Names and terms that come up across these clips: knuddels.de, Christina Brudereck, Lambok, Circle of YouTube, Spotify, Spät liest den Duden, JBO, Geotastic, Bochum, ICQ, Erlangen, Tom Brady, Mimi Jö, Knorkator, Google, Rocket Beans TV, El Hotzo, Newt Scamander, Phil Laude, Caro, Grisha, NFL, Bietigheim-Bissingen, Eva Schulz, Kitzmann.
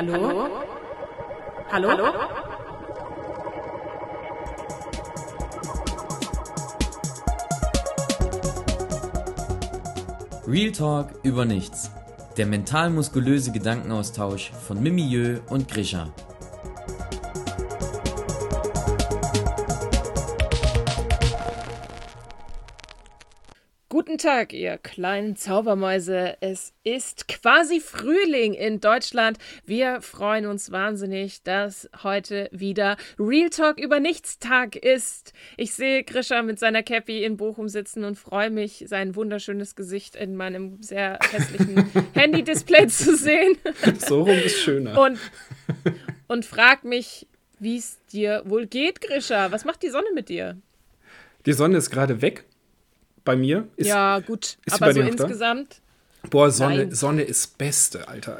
Hallo? Hallo? Hallo? Hallo? Real Talk über nichts. Der mental-muskulöse Gedankenaustausch von Mimi Jö und Grisha. Guten Tag, ihr kleinen Zaubermäuse. Es ist quasi Frühling in Deutschland. Wir freuen uns wahnsinnig, dass heute wieder Real Talk über Nichtstag ist. Ich sehe Grisha mit seiner Cappy in Bochum sitzen und freue mich, sein wunderschönes Gesicht in meinem sehr hässlichen Handy-Display zu sehen. So rum ist schöner. Und frag mich, wie es dir wohl geht, Grisha. Was macht die Sonne mit dir? Die Sonne ist gerade weg. Bei mir ist, ja, gut, ist aber so insgesamt. Da? Boah, Sonne ist Beste, Alter.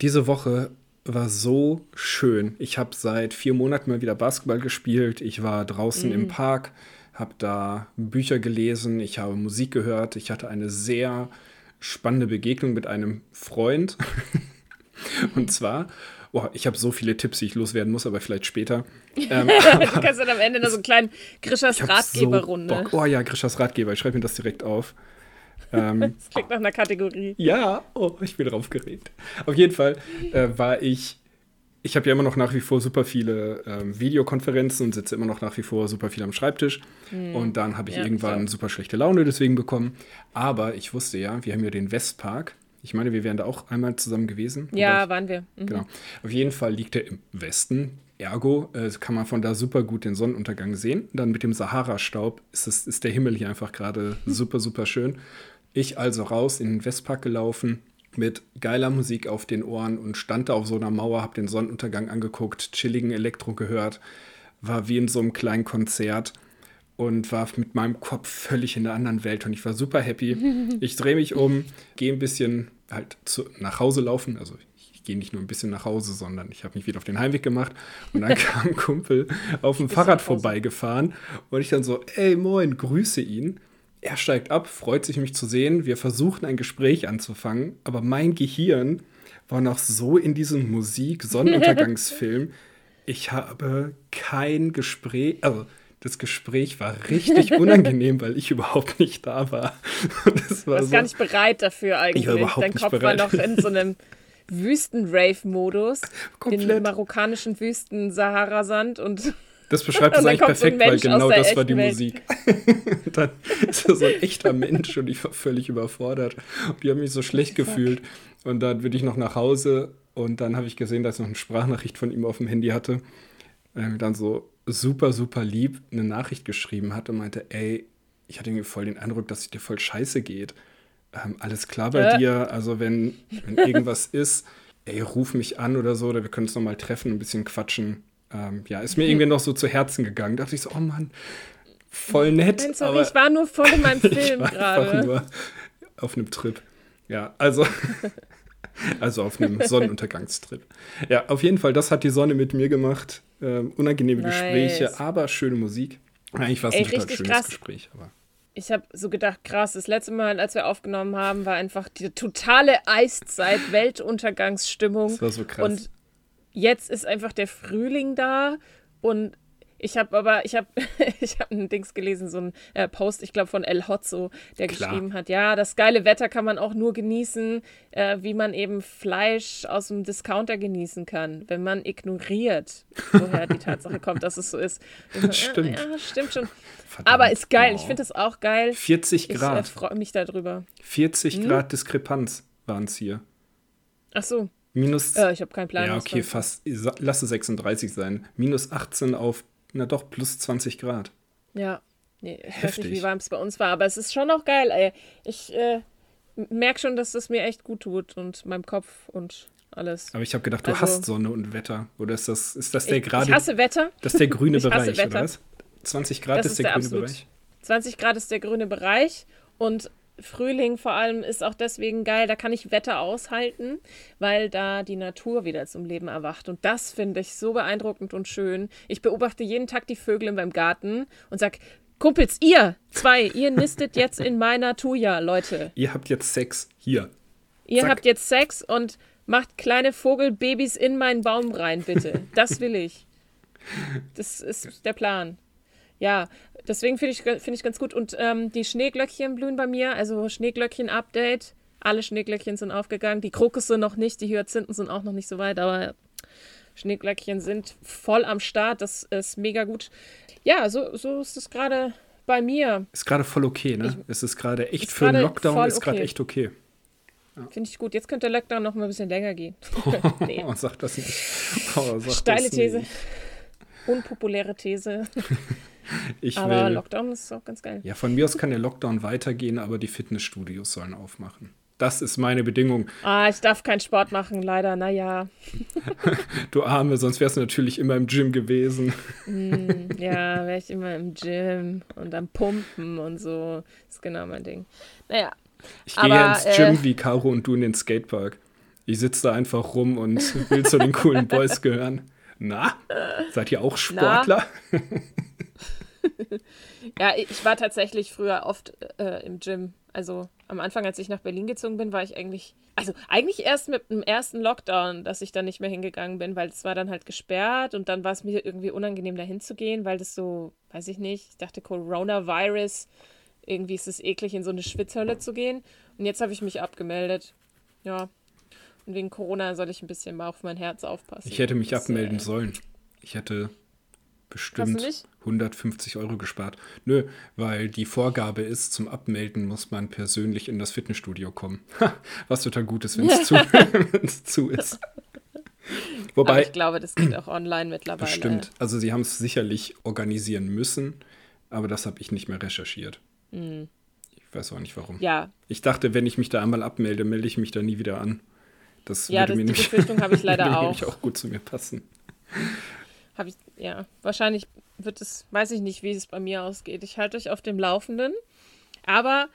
Diese Woche war so schön. Ich habe seit 4 Monaten mal wieder Basketball gespielt. Ich war draußen im Park, habe da Bücher gelesen, ich habe Musik gehört. Ich hatte eine sehr spannende Begegnung mit einem Freund. Und zwar, boah, ich habe so viele Tipps, die ich loswerden muss, aber vielleicht später. Du kannst dann am Ende noch so einen kleinen Grischas Ratgeber-Runde. So, oh ja, Grischas Ratgeber, ich schreibe mir das direkt auf. Das klingt nach einer Kategorie. Ja, oh, ich bin drauf geredet. Auf jeden Fall war ich habe ja immer noch nach wie vor super viele Videokonferenzen und sitze immer noch nach wie vor super viel am Schreibtisch. Und dann habe ich irgendwann super schlechte Laune deswegen bekommen. Aber ich wusste ja, wir haben ja den Westpark. Ich meine, wir wären da auch einmal zusammen gewesen. Ja, waren wir. Mhm. Genau. Auf jeden Fall liegt er im Westen. Ergo kann man von da super gut den Sonnenuntergang sehen. Dann mit dem Sahara-Staub ist der Himmel hier einfach gerade super, super schön. Ich also raus in den Westpark gelaufen mit geiler Musik auf den Ohren und stand da auf so einer Mauer, habe den Sonnenuntergang angeguckt, chilligen Elektro gehört, war wie in so einem kleinen Konzert. Und war mit meinem Kopf völlig in einer anderen Welt und ich war super happy. Ich drehe mich um, gehe ein bisschen halt nach Hause laufen. Also ich gehe nicht nur ein bisschen nach Hause, sondern ich habe mich wieder auf den Heimweg gemacht. Und dann kam ein Kumpel auf dem Fahrrad vorbeigefahren und ich dann so, ey moin, grüße ihn. Er steigt ab, freut sich, mich zu sehen. Wir versuchen, ein Gespräch anzufangen. Aber mein Gehirn war noch so in diesem Musik-Sonnenuntergangsfilm. Ich habe kein Gespräch, also das Gespräch war richtig unangenehm, weil ich überhaupt nicht da war. Das war du warst gar nicht bereit dafür eigentlich. Ich war überhaupt nicht bereit. Dein Kopf war noch in so einem Wüsten-Rave-Modus. Komplett. Den marokkanischen Wüsten-Sahara-Sand. Und das beschreibt es eigentlich perfekt, weil genau das war die Musik. Dann ist er so ein echter Mensch und ich war völlig überfordert. Und die haben mich so schlecht gefühlt. Und dann bin ich noch nach Hause und dann habe ich gesehen, dass ich noch eine Sprachnachricht von ihm auf dem Handy hatte. Und dann so super, super lieb eine Nachricht geschrieben hat und meinte, ey, ich hatte irgendwie voll den Eindruck, dass es dir voll scheiße geht. Alles klar bei dir, also wenn irgendwas ist, ey, ruf mich an oder so, oder wir können uns nochmal treffen und ein bisschen quatschen. Ja, ist mir irgendwie noch so zu Herzen gegangen. Da dachte ich so, oh Mann, voll nett. Nein, sorry, aber ich war nur voll in meinem Film gerade. Einfach nur auf einem Trip. Ja, also also auf einem Sonnenuntergangstrip. Ja, auf jeden Fall, das hat die Sonne mit mir gemacht. Unangenehme Gespräche, aber schöne Musik. Eigentlich war es ein total schönes Gespräch. Aber ich habe so gedacht, krass, das letzte Mal, als wir aufgenommen haben, war einfach die totale Eiszeit, Weltuntergangsstimmung. Das war so krass. Und jetzt ist einfach der Frühling da und ich habe ein Dings gelesen, so ein Post, ich glaube von El Hotzo, der geschrieben hat, ja, das geile Wetter kann man auch nur genießen, wie man eben Fleisch aus dem Discounter genießen kann, wenn man ignoriert, woher die Tatsache kommt, dass es so ist. Das stimmt. Ja, stimmt schon. Verdammt. Aber ist geil, ich finde das auch geil. 40 Grad. Ich freue mich darüber. 40 Grad Diskrepanz waren es hier. Ach so. Minus. Ich habe keinen Plan. Ja, okay, fast. Lass es 36 sein. Minus 18 auf na doch, plus 20 Grad. Ja, nee, ich weiß nicht, wie warm es bei uns war, aber es ist schon auch geil, ey. Ich merke schon, dass das mir echt gut tut und meinem Kopf und alles. Aber ich habe gedacht, du hast Sonne und Wetter. Oder ist das der gerade? Ich hasse Wetter. Das ist der grüne Bereich, Wetter. Oder was? 20 Grad ist der grüne Bereich. 20 Grad ist der grüne Bereich und Frühling vor allem ist auch deswegen geil, da kann ich Wetter aushalten, weil da die Natur wieder zum Leben erwacht und das finde ich so beeindruckend und schön. Ich beobachte jeden Tag die Vögel in meinem Garten und sag, Kumpels, ihr nistet jetzt in meiner Thuja, Leute. Ihr habt jetzt Sex, hier. Ihr habt jetzt Sex und Macht kleine Vogelbabys in meinen Baum rein, bitte. Das will ich. Das ist der Plan. Ja, deswegen finde ich ganz gut. Und die Schneeglöckchen blühen bei mir. Also Schneeglöckchen-Update. Alle Schneeglöckchen sind aufgegangen. Die Krokusse noch nicht, die Hyazinthen sind auch noch nicht so weit, aber Schneeglöckchen sind voll am Start. Das ist mega gut. Ja, so ist es gerade bei mir. Ist gerade voll okay, ne? Es ist gerade echt für den Lockdown, ist gerade echt okay. Ja. Finde ich gut. Jetzt könnte der Lockdown noch mal ein bisschen länger gehen. Nee. Oh, sag das nicht. Oh, sag steile das These. Nicht. Unpopuläre These. Aber Lockdown ist auch ganz geil. Ja, von mir aus kann der Lockdown weitergehen, aber die Fitnessstudios sollen aufmachen. Das ist meine Bedingung. Ah, ich darf keinen Sport machen, leider. Naja. Du Arme, sonst wärst du natürlich immer im Gym gewesen. Ja, wäre ich immer im Gym und am Pumpen und so. Das ist genau mein Ding. Naja. Ich gehe ja ins Gym wie Caro und du in den Skatepark. Ich sitze da einfach rum und will zu den coolen Boys gehören. Na, seid ihr auch Sportler? Ja, ich war tatsächlich früher oft im Gym. Also am Anfang, als ich nach Berlin gezogen bin, war ich eigentlich erst mit dem ersten Lockdown, dass ich dann nicht mehr hingegangen bin, weil es war dann halt gesperrt und dann war es mir irgendwie unangenehm, da hinzugehen, weil das so, weiß ich nicht, ich dachte Coronavirus, irgendwie ist es eklig, in so eine Schwitzhölle zu gehen. Und jetzt habe ich mich abgemeldet. Ja, und wegen Corona soll ich ein bisschen mal auf mein Herz aufpassen. Ich hätte mich abmelden sollen. Ich hätte bestimmt 150 Euro gespart. Nö, weil die Vorgabe ist, zum Abmelden muss man persönlich in das Fitnessstudio kommen. Was total gut ist, wenn es zu ist. Wobei, aber ich glaube, das geht auch online mittlerweile. Bestimmt. Also sie haben es sicherlich organisieren müssen, aber das habe ich nicht mehr recherchiert. Mhm. Ich weiß auch nicht, warum. Ja. Ich dachte, wenn ich mich da einmal abmelde, melde ich mich da nie wieder an. Das würde mir nämlich auch gut zu mir passen. Wahrscheinlich wird es, weiß ich nicht, wie es bei mir ausgeht. Ich halte euch auf dem Laufenden. Aber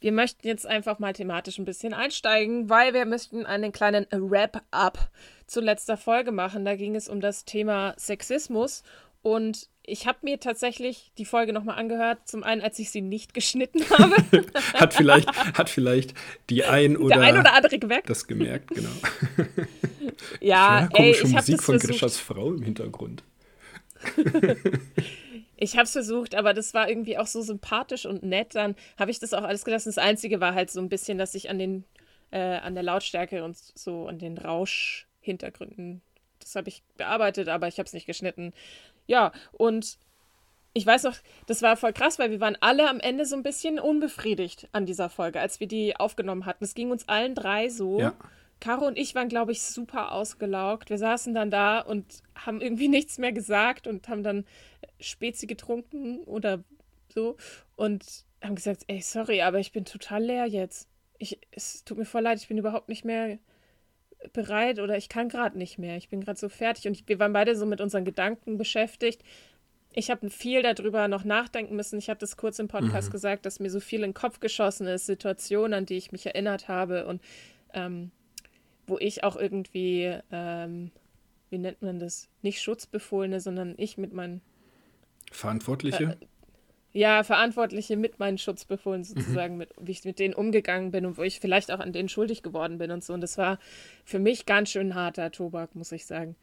wir möchten jetzt einfach mal thematisch ein bisschen einsteigen, weil wir möchten einen kleinen Wrap-up zu letzter Folge machen. Da ging es um das Thema Sexismus. Und ich habe mir tatsächlich die Folge nochmal angehört. Zum einen, als ich sie nicht geschnitten habe. hat vielleicht der ein oder andere gemerkt. Das gemerkt, genau. Ja, ich habe das von Grishas Frau im Hintergrund. Ich habe es versucht, aber das war irgendwie auch so sympathisch und nett. Dann habe ich das auch alles gelassen. Das Einzige war halt so ein bisschen, dass ich an der Lautstärke und so an den Rauschhintergründen, das habe ich bearbeitet, aber ich habe es nicht geschnitten. Ja, und ich weiß noch, das war voll krass, weil wir waren alle am Ende so ein bisschen unbefriedigt an dieser Folge, als wir die aufgenommen hatten. Es ging uns allen drei so. Ja. Caro und ich waren, glaube ich, super ausgelaugt. Wir saßen dann da und haben irgendwie nichts mehr gesagt und haben dann Spezi getrunken oder so und haben gesagt, ey, sorry, aber ich bin total leer jetzt. Es tut mir voll leid, ich bin überhaupt nicht mehr bereit oder ich kann gerade nicht mehr. Ich bin gerade so fertig und wir waren beide so mit unseren Gedanken beschäftigt. Ich habe viel darüber noch nachdenken müssen. Ich habe das kurz im Podcast gesagt, dass mir so viel in den Kopf geschossen ist, Situationen, an die ich mich erinnert habe und wo ich auch irgendwie, wie nennt man das, nicht Schutzbefohlene, sondern ich mit meinen... Verantwortliche? Verantwortliche mit meinen Schutzbefohlenen sozusagen, wie ich mit denen umgegangen bin und wo ich vielleicht auch an denen schuldig geworden bin und so. Und das war für mich ganz schön harter Tobak, muss ich sagen.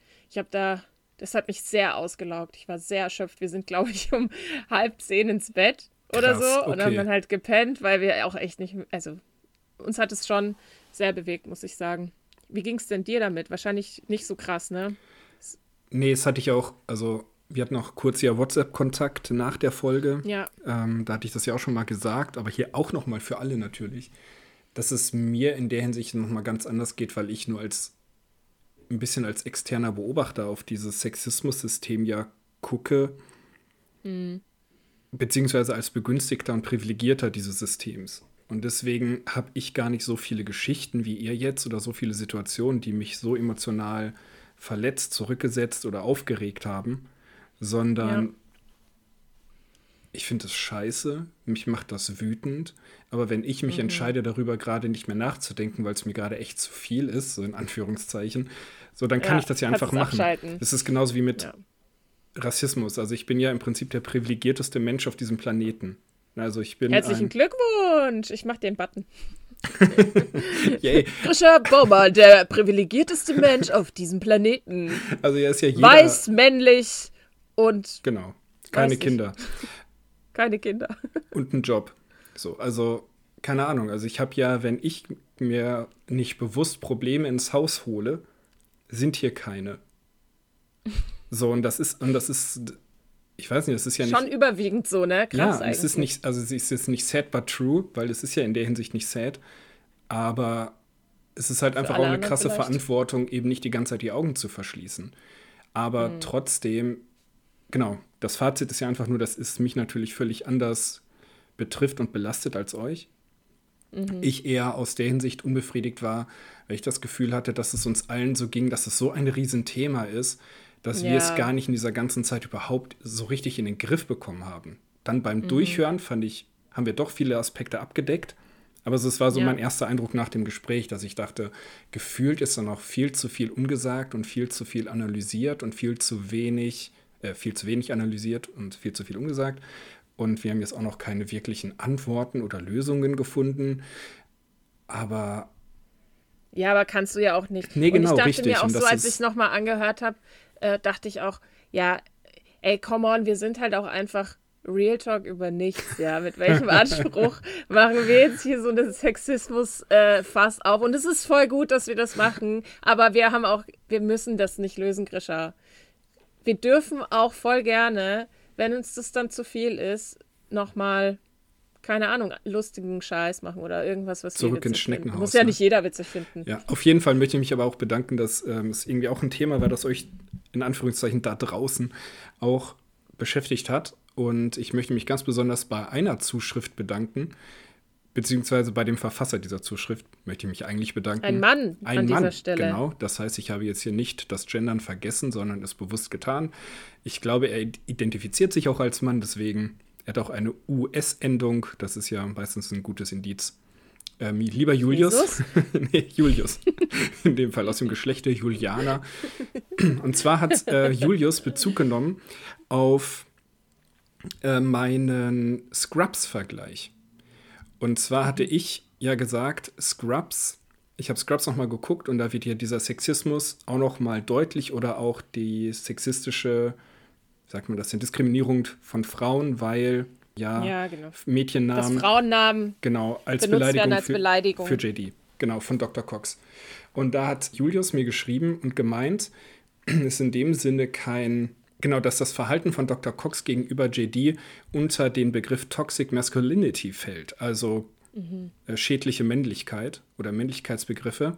Das hat mich sehr ausgelaugt. Ich war sehr erschöpft. Wir sind, glaube ich, um 9:30 ins Bett oder krass, so. Und okay. Haben dann halt gepennt, weil wir auch echt nicht, also uns hat es schon sehr bewegt, muss ich sagen. Wie ging es denn dir damit? Wahrscheinlich nicht so krass, ne? Nee, das hatte ich auch. Also, wir hatten auch kurz hier WhatsApp-Kontakt nach der Folge. Ja. Da hatte ich das ja auch schon mal gesagt, aber hier auch nochmal für alle natürlich, dass es mir in der Hinsicht nochmal ganz anders geht, weil ich nur ein bisschen als externer Beobachter auf dieses Sexismus-System ja gucke, beziehungsweise als Begünstigter und Privilegierter dieses Systems. Und deswegen habe ich gar nicht so viele Geschichten wie ihr jetzt oder so viele Situationen, die mich so emotional verletzt, zurückgesetzt oder aufgeregt haben, sondern ich finde es scheiße, mich macht das wütend, aber wenn ich mich entscheide, darüber gerade nicht mehr nachzudenken, weil es mir gerade echt zu viel ist, so in Anführungszeichen, so dann kann ich das ja einfach machen. Das ist genauso wie mit Rassismus. Also ich bin ja im Prinzip der privilegierteste Mensch auf diesem Planeten. Also ich bin Herzlichen Glückwunsch! Ich mach den Button. Grisha Bommer, der privilegierteste Mensch auf diesem Planeten. Also er ist ja jeder... Weiß, männlich und... Genau. Keine Kinder. Keine Kinder. Und einen Job. So, also, keine Ahnung. Also ich habe ja, wenn ich mir nicht bewusst Probleme ins Haus hole, sind hier keine. So, und das ist... Ich weiß nicht, das ist ja nicht... Schon überwiegend so, ne? Krass, ja, es ist nicht, also es ist jetzt nicht sad but true, weil es ist ja in der Hinsicht nicht sad, aber es ist halt für einfach auch eine krasse vielleicht. Verantwortung, eben nicht die ganze Zeit die Augen zu verschließen. Aber trotzdem, genau, das Fazit ist ja einfach nur, dass es mich natürlich völlig anders betrifft und belastet als euch. Mhm. Ich eher aus der Hinsicht unbefriedigt war, weil ich das Gefühl hatte, dass es uns allen so ging, dass es so ein Riesenthema ist, dass wir es gar nicht in dieser ganzen Zeit überhaupt so richtig in den Griff bekommen haben. Dann beim Durchhören, haben wir doch viele Aspekte abgedeckt. Aber es war so mein erster Eindruck nach dem Gespräch, dass ich dachte, gefühlt ist da noch viel zu viel ungesagt und viel zu viel analysiert und viel zu wenig analysiert und viel zu viel ungesagt. Und wir haben jetzt auch noch keine wirklichen Antworten oder Lösungen gefunden. Aber... Ja, aber kannst du ja auch nicht. Nee, genau, und ich dachte richtig. Mir auch so, als ich es nochmal angehört habe, dachte ich auch, ja, ey, come on, wir sind halt auch einfach Real Talk über nichts, ja. Mit welchem Anspruch machen wir jetzt hier so einen Sexismus-Fass auf? Und es ist voll gut, dass wir das machen, aber wir müssen das nicht lösen, Grisha. Wir dürfen auch voll gerne, wenn uns das dann zu viel ist, nochmal... keine Ahnung, lustigen Scheiß machen oder irgendwas, was zurück ins Schneckenhaus. Muss ja nicht jeder witzig finden. Ja, auf jeden Fall möchte ich mich aber auch bedanken, dass es irgendwie auch ein Thema war, das euch in Anführungszeichen da draußen auch beschäftigt hat. Und ich möchte mich ganz besonders bei einer Zuschrift bedanken, beziehungsweise bei dem Verfasser dieser Zuschrift möchte ich mich eigentlich bedanken. Ein Mann an dieser Stelle. Genau, das heißt, ich habe jetzt hier nicht das Gendern vergessen, sondern es bewusst getan. Ich glaube, er identifiziert sich auch als Mann, deswegen... Er hat auch eine US-Endung, das ist ja meistens ein gutes Indiz. Lieber Julius. Nee, Julius. In dem Fall aus dem Geschlechte Juliana. Und zwar hat Julius Bezug genommen auf meinen Scrubs-Vergleich. Und zwar hatte ich ja gesagt, ich habe Scrubs nochmal geguckt und da wird ja dieser Sexismus auch nochmal deutlich oder auch die sexistische... sagt man das denn, Diskriminierung von Frauen, weil, genau. Mädchennamen. Das Frauennamen genau, als Beleidigung, für JD. Genau, von Dr. Cox. Und da hat Julius mir geschrieben und gemeint, ist in dem Sinne dass das Verhalten von Dr. Cox gegenüber JD unter den Begriff Toxic Masculinity fällt, also schädliche Männlichkeit oder Männlichkeitsbegriffe.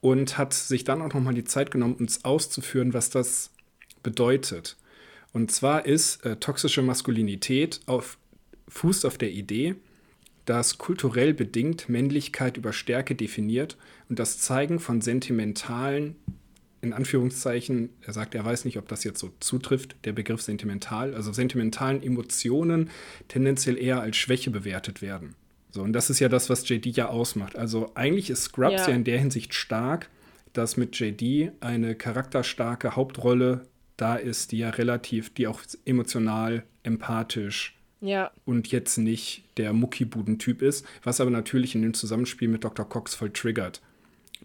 Und hat sich dann auch nochmal die Zeit genommen, uns auszuführen, was das bedeutet. Und zwar ist toxische Maskulinität fußt auf der Idee, dass kulturell bedingt Männlichkeit über Stärke definiert und das Zeigen von sentimentalen, in Anführungszeichen, er sagt, er weiß nicht, ob das jetzt so zutrifft, der Begriff sentimental, also sentimentalen Emotionen tendenziell eher als Schwäche bewertet werden. So, und das ist ja das, was JD ja ausmacht. Also eigentlich ist Scrubs ja in der Hinsicht stark, dass mit JD eine charakterstarke Hauptrolle da ist, die auch emotional, empathisch und jetzt nicht der Muckibuden-Typ ist, was aber natürlich in dem Zusammenspiel mit Dr. Cox voll triggert,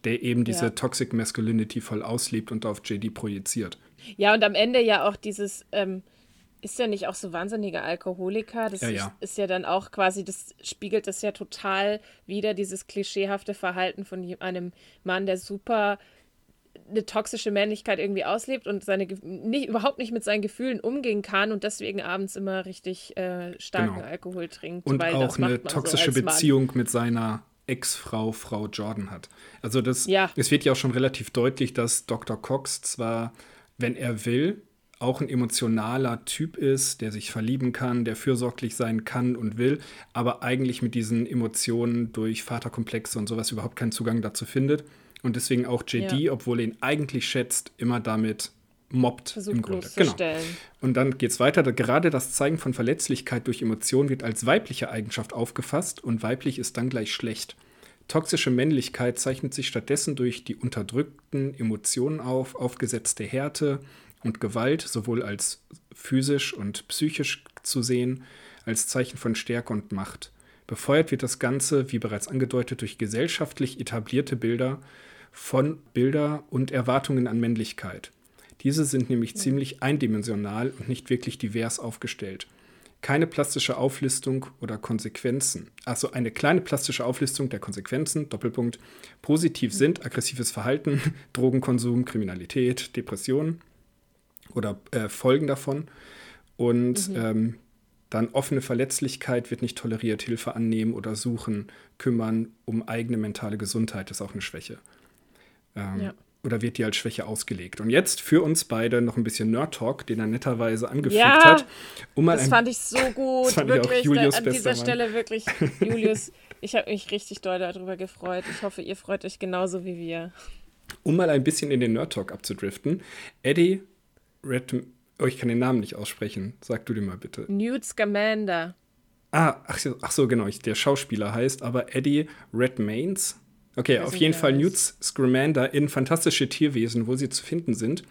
der eben diese Toxic Masculinity voll auslebt und auf JD projiziert. Ja, und am Ende ja auch dieses, ist ja nicht auch so wahnsinniger Alkoholiker, das ist ja dann auch quasi, das spiegelt das ja total wider, dieses klischeehafte Verhalten von einem Mann, der super eine toxische Männlichkeit irgendwie auslebt und überhaupt nicht mit seinen Gefühlen umgehen kann und deswegen abends immer richtig starken Alkohol trinkt. Und weil auch eine toxische Beziehung mit seiner Ex-Frau, Frau Jordan hat. Also es wird ja auch schon relativ deutlich, dass Dr. Cox zwar, wenn er will, auch ein emotionaler Typ ist, der sich verlieben kann, der fürsorglich sein kann und will, aber eigentlich mit diesen Emotionen durch Vaterkomplexe und sowas überhaupt keinen Zugang dazu findet. Und deswegen auch JD, obwohl er ihn eigentlich schätzt, immer damit mobbt. Versucht im Grunde. Genau. Und dann geht's weiter. Gerade das Zeigen von Verletzlichkeit durch Emotionen wird als weibliche Eigenschaft aufgefasst und weiblich ist dann gleich schlecht. Toxische Männlichkeit zeichnet sich stattdessen durch die unterdrückten Emotionen auf, aufgesetzte Härte und Gewalt, sowohl als physisch und psychisch zu sehen, als Zeichen von Stärke und Macht. Befeuert wird das Ganze, wie bereits angedeutet, durch gesellschaftlich etablierte Bilder und Erwartungen an Männlichkeit. Diese sind nämlich ziemlich eindimensional und nicht wirklich divers aufgestellt. Keine plastische Auflistung oder Konsequenzen. Also eine kleine plastische Auflistung der Konsequenzen, Doppelpunkt, positiv sind aggressives Verhalten, Drogenkonsum, Kriminalität, Depressionen oder Folgen davon. Und dann offene Verletzlichkeit wird nicht toleriert, Hilfe annehmen oder suchen, kümmern um eigene mentale Gesundheit ist auch eine Schwäche. Oder wird die als Schwäche ausgelegt? Und jetzt für uns beide noch ein bisschen Nerd-Talk, den er netterweise angefügt hat. Um mal das fand ich so gut. Das fand wirklich, ich auch Julius an dieser Stelle wirklich, Julius, ich habe mich richtig doll darüber gefreut. Ich hoffe, ihr freut euch genauso wie wir. Um mal ein bisschen in den Nerd-Talk abzudriften. Eddie Redmayne, oh, ich kann den Namen nicht aussprechen. Sag du den mal bitte. Newt Scamander. Ach so, genau. Der Schauspieler heißt aber Eddie Redmayne. Okay, auf jeden Fall Newt Scamander in Fantastische Tierwesen, wo sie zu finden sind,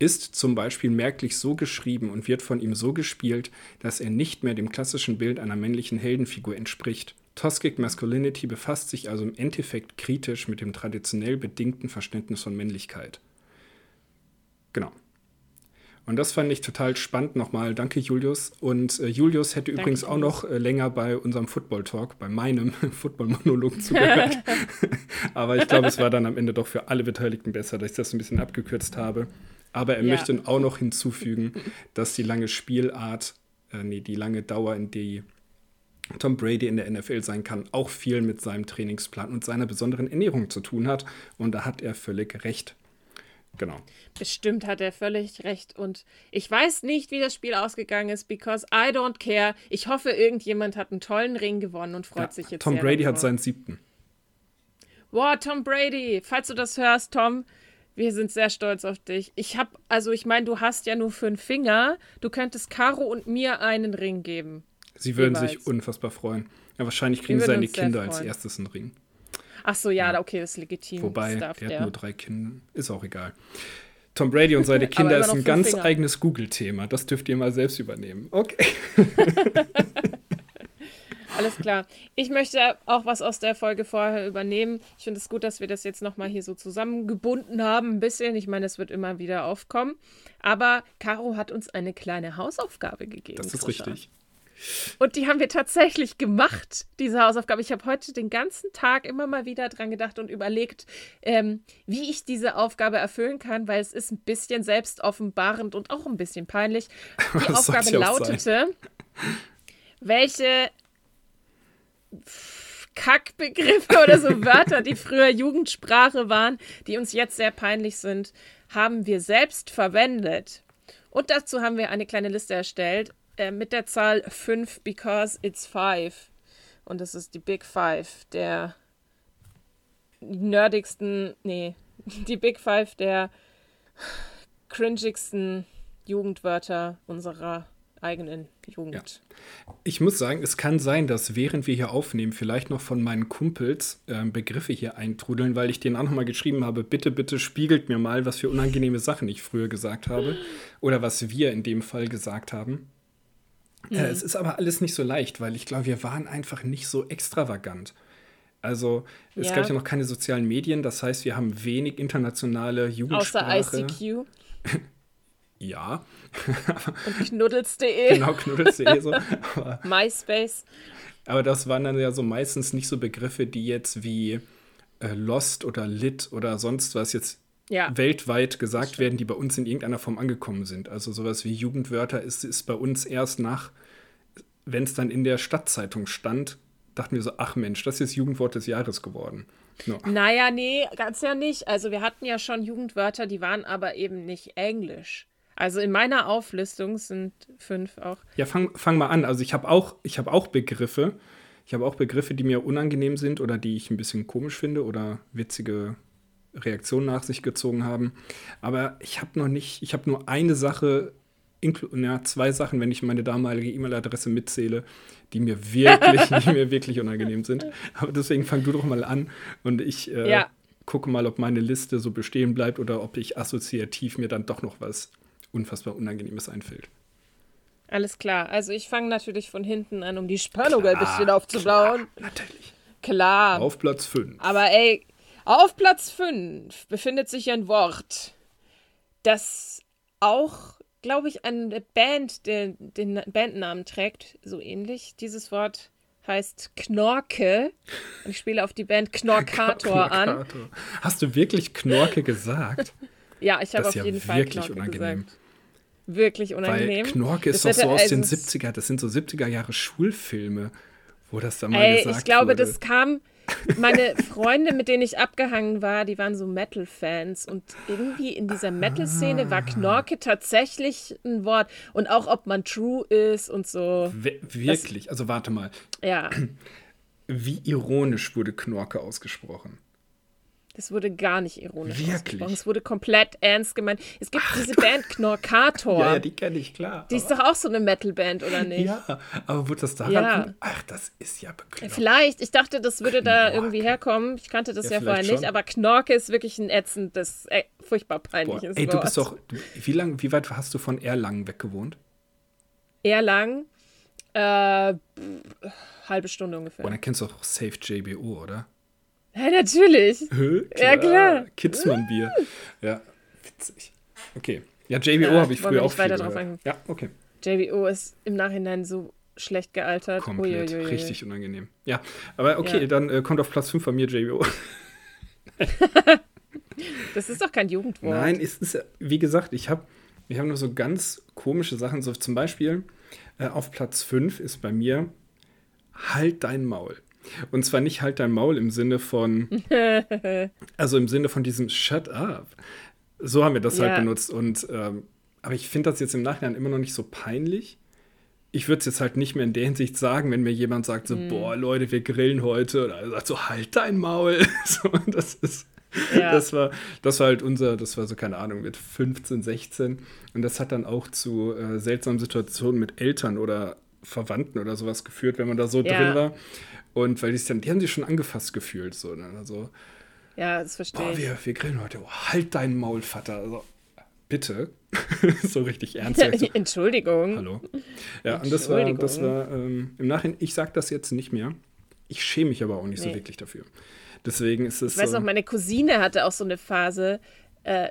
ist zum Beispiel merklich so geschrieben und wird von ihm so gespielt, dass er nicht mehr dem klassischen Bild einer männlichen Heldenfigur entspricht. Toxic Masculinity befasst sich also im Endeffekt kritisch mit dem traditionell bedingten Verständnis von Männlichkeit. Genau. Und das fand ich total spannend nochmal. Danke, Julius. Und Julius hätte übrigens auch noch länger bei unserem Football-Talk, bei meinem Football-Monolog zugehört. Aber ich glaube, es war dann am Ende doch für alle Beteiligten besser, dass ich das ein bisschen abgekürzt habe. Aber er möchte auch noch hinzufügen, dass die lange Dauer, in die Tom Brady in der NFL sein kann, auch viel mit seinem Trainingsplan und seiner besonderen Ernährung zu tun hat. Und da hat er völlig recht. Genau. Bestimmt hat er völlig recht und ich weiß nicht, wie das Spiel ausgegangen ist, because I don't care. Ich hoffe, irgendjemand hat einen tollen Ring gewonnen und freut sich jetzt Tom sehr. Tom Brady hat seinen 7. Wow, Tom Brady, falls du das hörst, Tom, wir sind sehr stolz auf dich. Du hast ja nur 5 Finger. Du könntest Caro und mir einen Ring geben. Sie würden sich unfassbar freuen. Ja, wahrscheinlich kriegen seine Kinder als erstes einen Ring. Ach so, ja, okay, das ist legitim. Wobei, er hat nur 3 Kinder. Ist auch egal. Tom Brady und seine Kinder ist ein ganz eigenes Google-Thema. Das dürft ihr mal selbst übernehmen. Okay. Alles klar. Ich möchte auch was aus der Folge vorher übernehmen. Ich finde es gut, dass wir das jetzt nochmal hier so zusammengebunden haben ein bisschen. Ich meine, es wird immer wieder aufkommen. Aber Caro hat uns eine kleine Hausaufgabe gegeben. Das ist richtig. Und die haben wir tatsächlich gemacht, diese Hausaufgabe. Ich habe heute den ganzen Tag immer mal wieder dran gedacht und überlegt, wie ich diese Aufgabe erfüllen kann, weil es ist ein bisschen selbstoffenbarend und auch ein bisschen peinlich. Die Aufgabe lautete, welche Kackbegriffe oder so Wörter, die früher Jugendsprache waren, die uns jetzt sehr peinlich sind, haben wir selbst verwendet. Und dazu haben wir eine kleine Liste erstellt. Mit der Zahl 5, because it's 5. Und das ist die Big 5 der nerdigsten, die Big 5 der cringigsten Jugendwörter unserer eigenen Jugend. Ja. Ich muss sagen, es kann sein, dass während wir hier aufnehmen, vielleicht noch von meinen Kumpels Begriffe hier eintrudeln, weil ich denen auch nochmal geschrieben habe, bitte spiegelt mir mal, was für unangenehme Sachen ich früher gesagt habe oder was wir in dem Fall gesagt haben. Es ist aber alles nicht so leicht, weil ich glaube, wir waren einfach nicht so extravagant. Also es gab ja noch keine sozialen Medien, das heißt, wir haben wenig internationale Jugendsprache. Außer ICQ. Ja. Und knuddels.de. Genau, knuddels.de so. MySpace. Aber das waren dann ja so meistens nicht so Begriffe, die jetzt wie Lost oder Lit oder sonst was jetzt weltweit gesagt werden, die bei uns in irgendeiner Form angekommen sind. Also sowas wie Jugendwörter ist bei uns erst nach, wenn es dann in der Stadtzeitung stand, dachten wir so, ach Mensch, das ist Jugendwort des Jahres geworden. No. Naja, nee, ganz ja nicht. Also wir hatten ja schon Jugendwörter, die waren aber eben nicht Englisch. Also in meiner Auflistung sind 5 auch. Ja, fang mal an. Also ich habe auch Begriffe, die mir unangenehm sind oder die ich ein bisschen komisch finde oder witzige Reaktionen nach sich gezogen haben. Aber ich habe nur eine Sache, 2 Sachen, wenn ich meine damalige E-Mail-Adresse mitzähle, die mir wirklich unangenehm sind. Aber deswegen fang du doch mal an und ich gucke mal, ob meine Liste so bestehen bleibt oder ob ich assoziativ mir dann doch noch was unfassbar Unangenehmes einfällt. Alles klar. Also ich fange natürlich von hinten an, um die Spannung ein bisschen aufzubauen. Klar, natürlich. Klar. Auf Platz 5. Aber ey, auf Platz 5 befindet sich ein Wort, das auch, glaube ich, eine Band, den Bandnamen trägt, so ähnlich. Dieses Wort heißt Knorke. Und ich spiele auf die Band Knorkator an. Hast du wirklich Knorke gesagt? Ja, ich habe auf jeden Fall Knorke unangenehm gesagt. Wirklich unangenehm. Weil Knorke ist doch so aus den 70er, das sind so 70er Jahre Schulfilme, wo das da mal gesagt wurde. Ich glaube, das kam, meine Freunde, mit denen ich abgehangen war, die waren so Metal-Fans und irgendwie in dieser Metal-Szene war Knorke tatsächlich ein Wort und auch, ob man true ist und so. Wirklich? Also warte mal. Ja. Wie ironisch wurde Knorke ausgesprochen? Das wurde gar nicht ironisch ausgesprochen. Es wurde komplett ernst gemeint. Es gibt diese Band Knorkator. Ja, die kenne ich, klar. Die ist doch auch so eine Metal-Band, oder nicht? Ja, aber wurde das daran? Ja. Ach, das ist ja bekloppt. Vielleicht. Ich dachte, das würde da irgendwie herkommen. Ich kannte das ja vorher nicht. Schon. Aber Knorke ist wirklich ein ätzendes, furchtbar peinliches Wort. Du bist doch, wie weit hast du von Erlangen weggewohnt? Erlangen? Halbe Stunde ungefähr. Und dann kennst du doch safe JBO, oder? Ja, natürlich. Ja, klar. Kitzmann-Bier. Ja, witzig. Okay. Ja, JBO habe ich früher auch viel gehört. Ja, okay. JBO ist im Nachhinein so schlecht gealtert. Komplett. Uiuiui. Richtig unangenehm. Ja, aber okay, dann kommt auf Platz 5 bei mir JBO. Das ist doch kein Jugendwort. Nein, es ist, wie gesagt, ich hab nur so ganz komische Sachen. So zum Beispiel auf Platz 5 ist bei mir Halt dein Maul. Und zwar nicht halt dein Maul im Sinne von, also im Sinne von diesem Shut up. So haben wir das halt benutzt. Und aber ich finde das jetzt im Nachhinein immer noch nicht so peinlich. Ich würde es jetzt halt nicht mehr in der Hinsicht sagen, wenn mir jemand sagt so, boah, Leute, wir grillen heute. Oder sagt so, halt dein Maul. So, das ist, das war halt unser, das war so, keine Ahnung, mit 15, 16. Und das hat dann auch zu seltsamen Situationen mit Eltern oder Verwandten oder sowas geführt, wenn man da so drin war. Und weil die haben sich schon angefasst gefühlt. So, ne? Also, ja, das verstehe ich. Wir grillen heute. Oh, halt dein Maul, Vater. Also, bitte. So richtig ernst. So, Entschuldigung. Hallo. Ja, und das war im Nachhinein, ich sage das jetzt nicht mehr. Ich schäme mich aber auch nicht so wirklich dafür. Deswegen ist es. Ich weiß noch, meine Cousine hatte auch so eine Phase,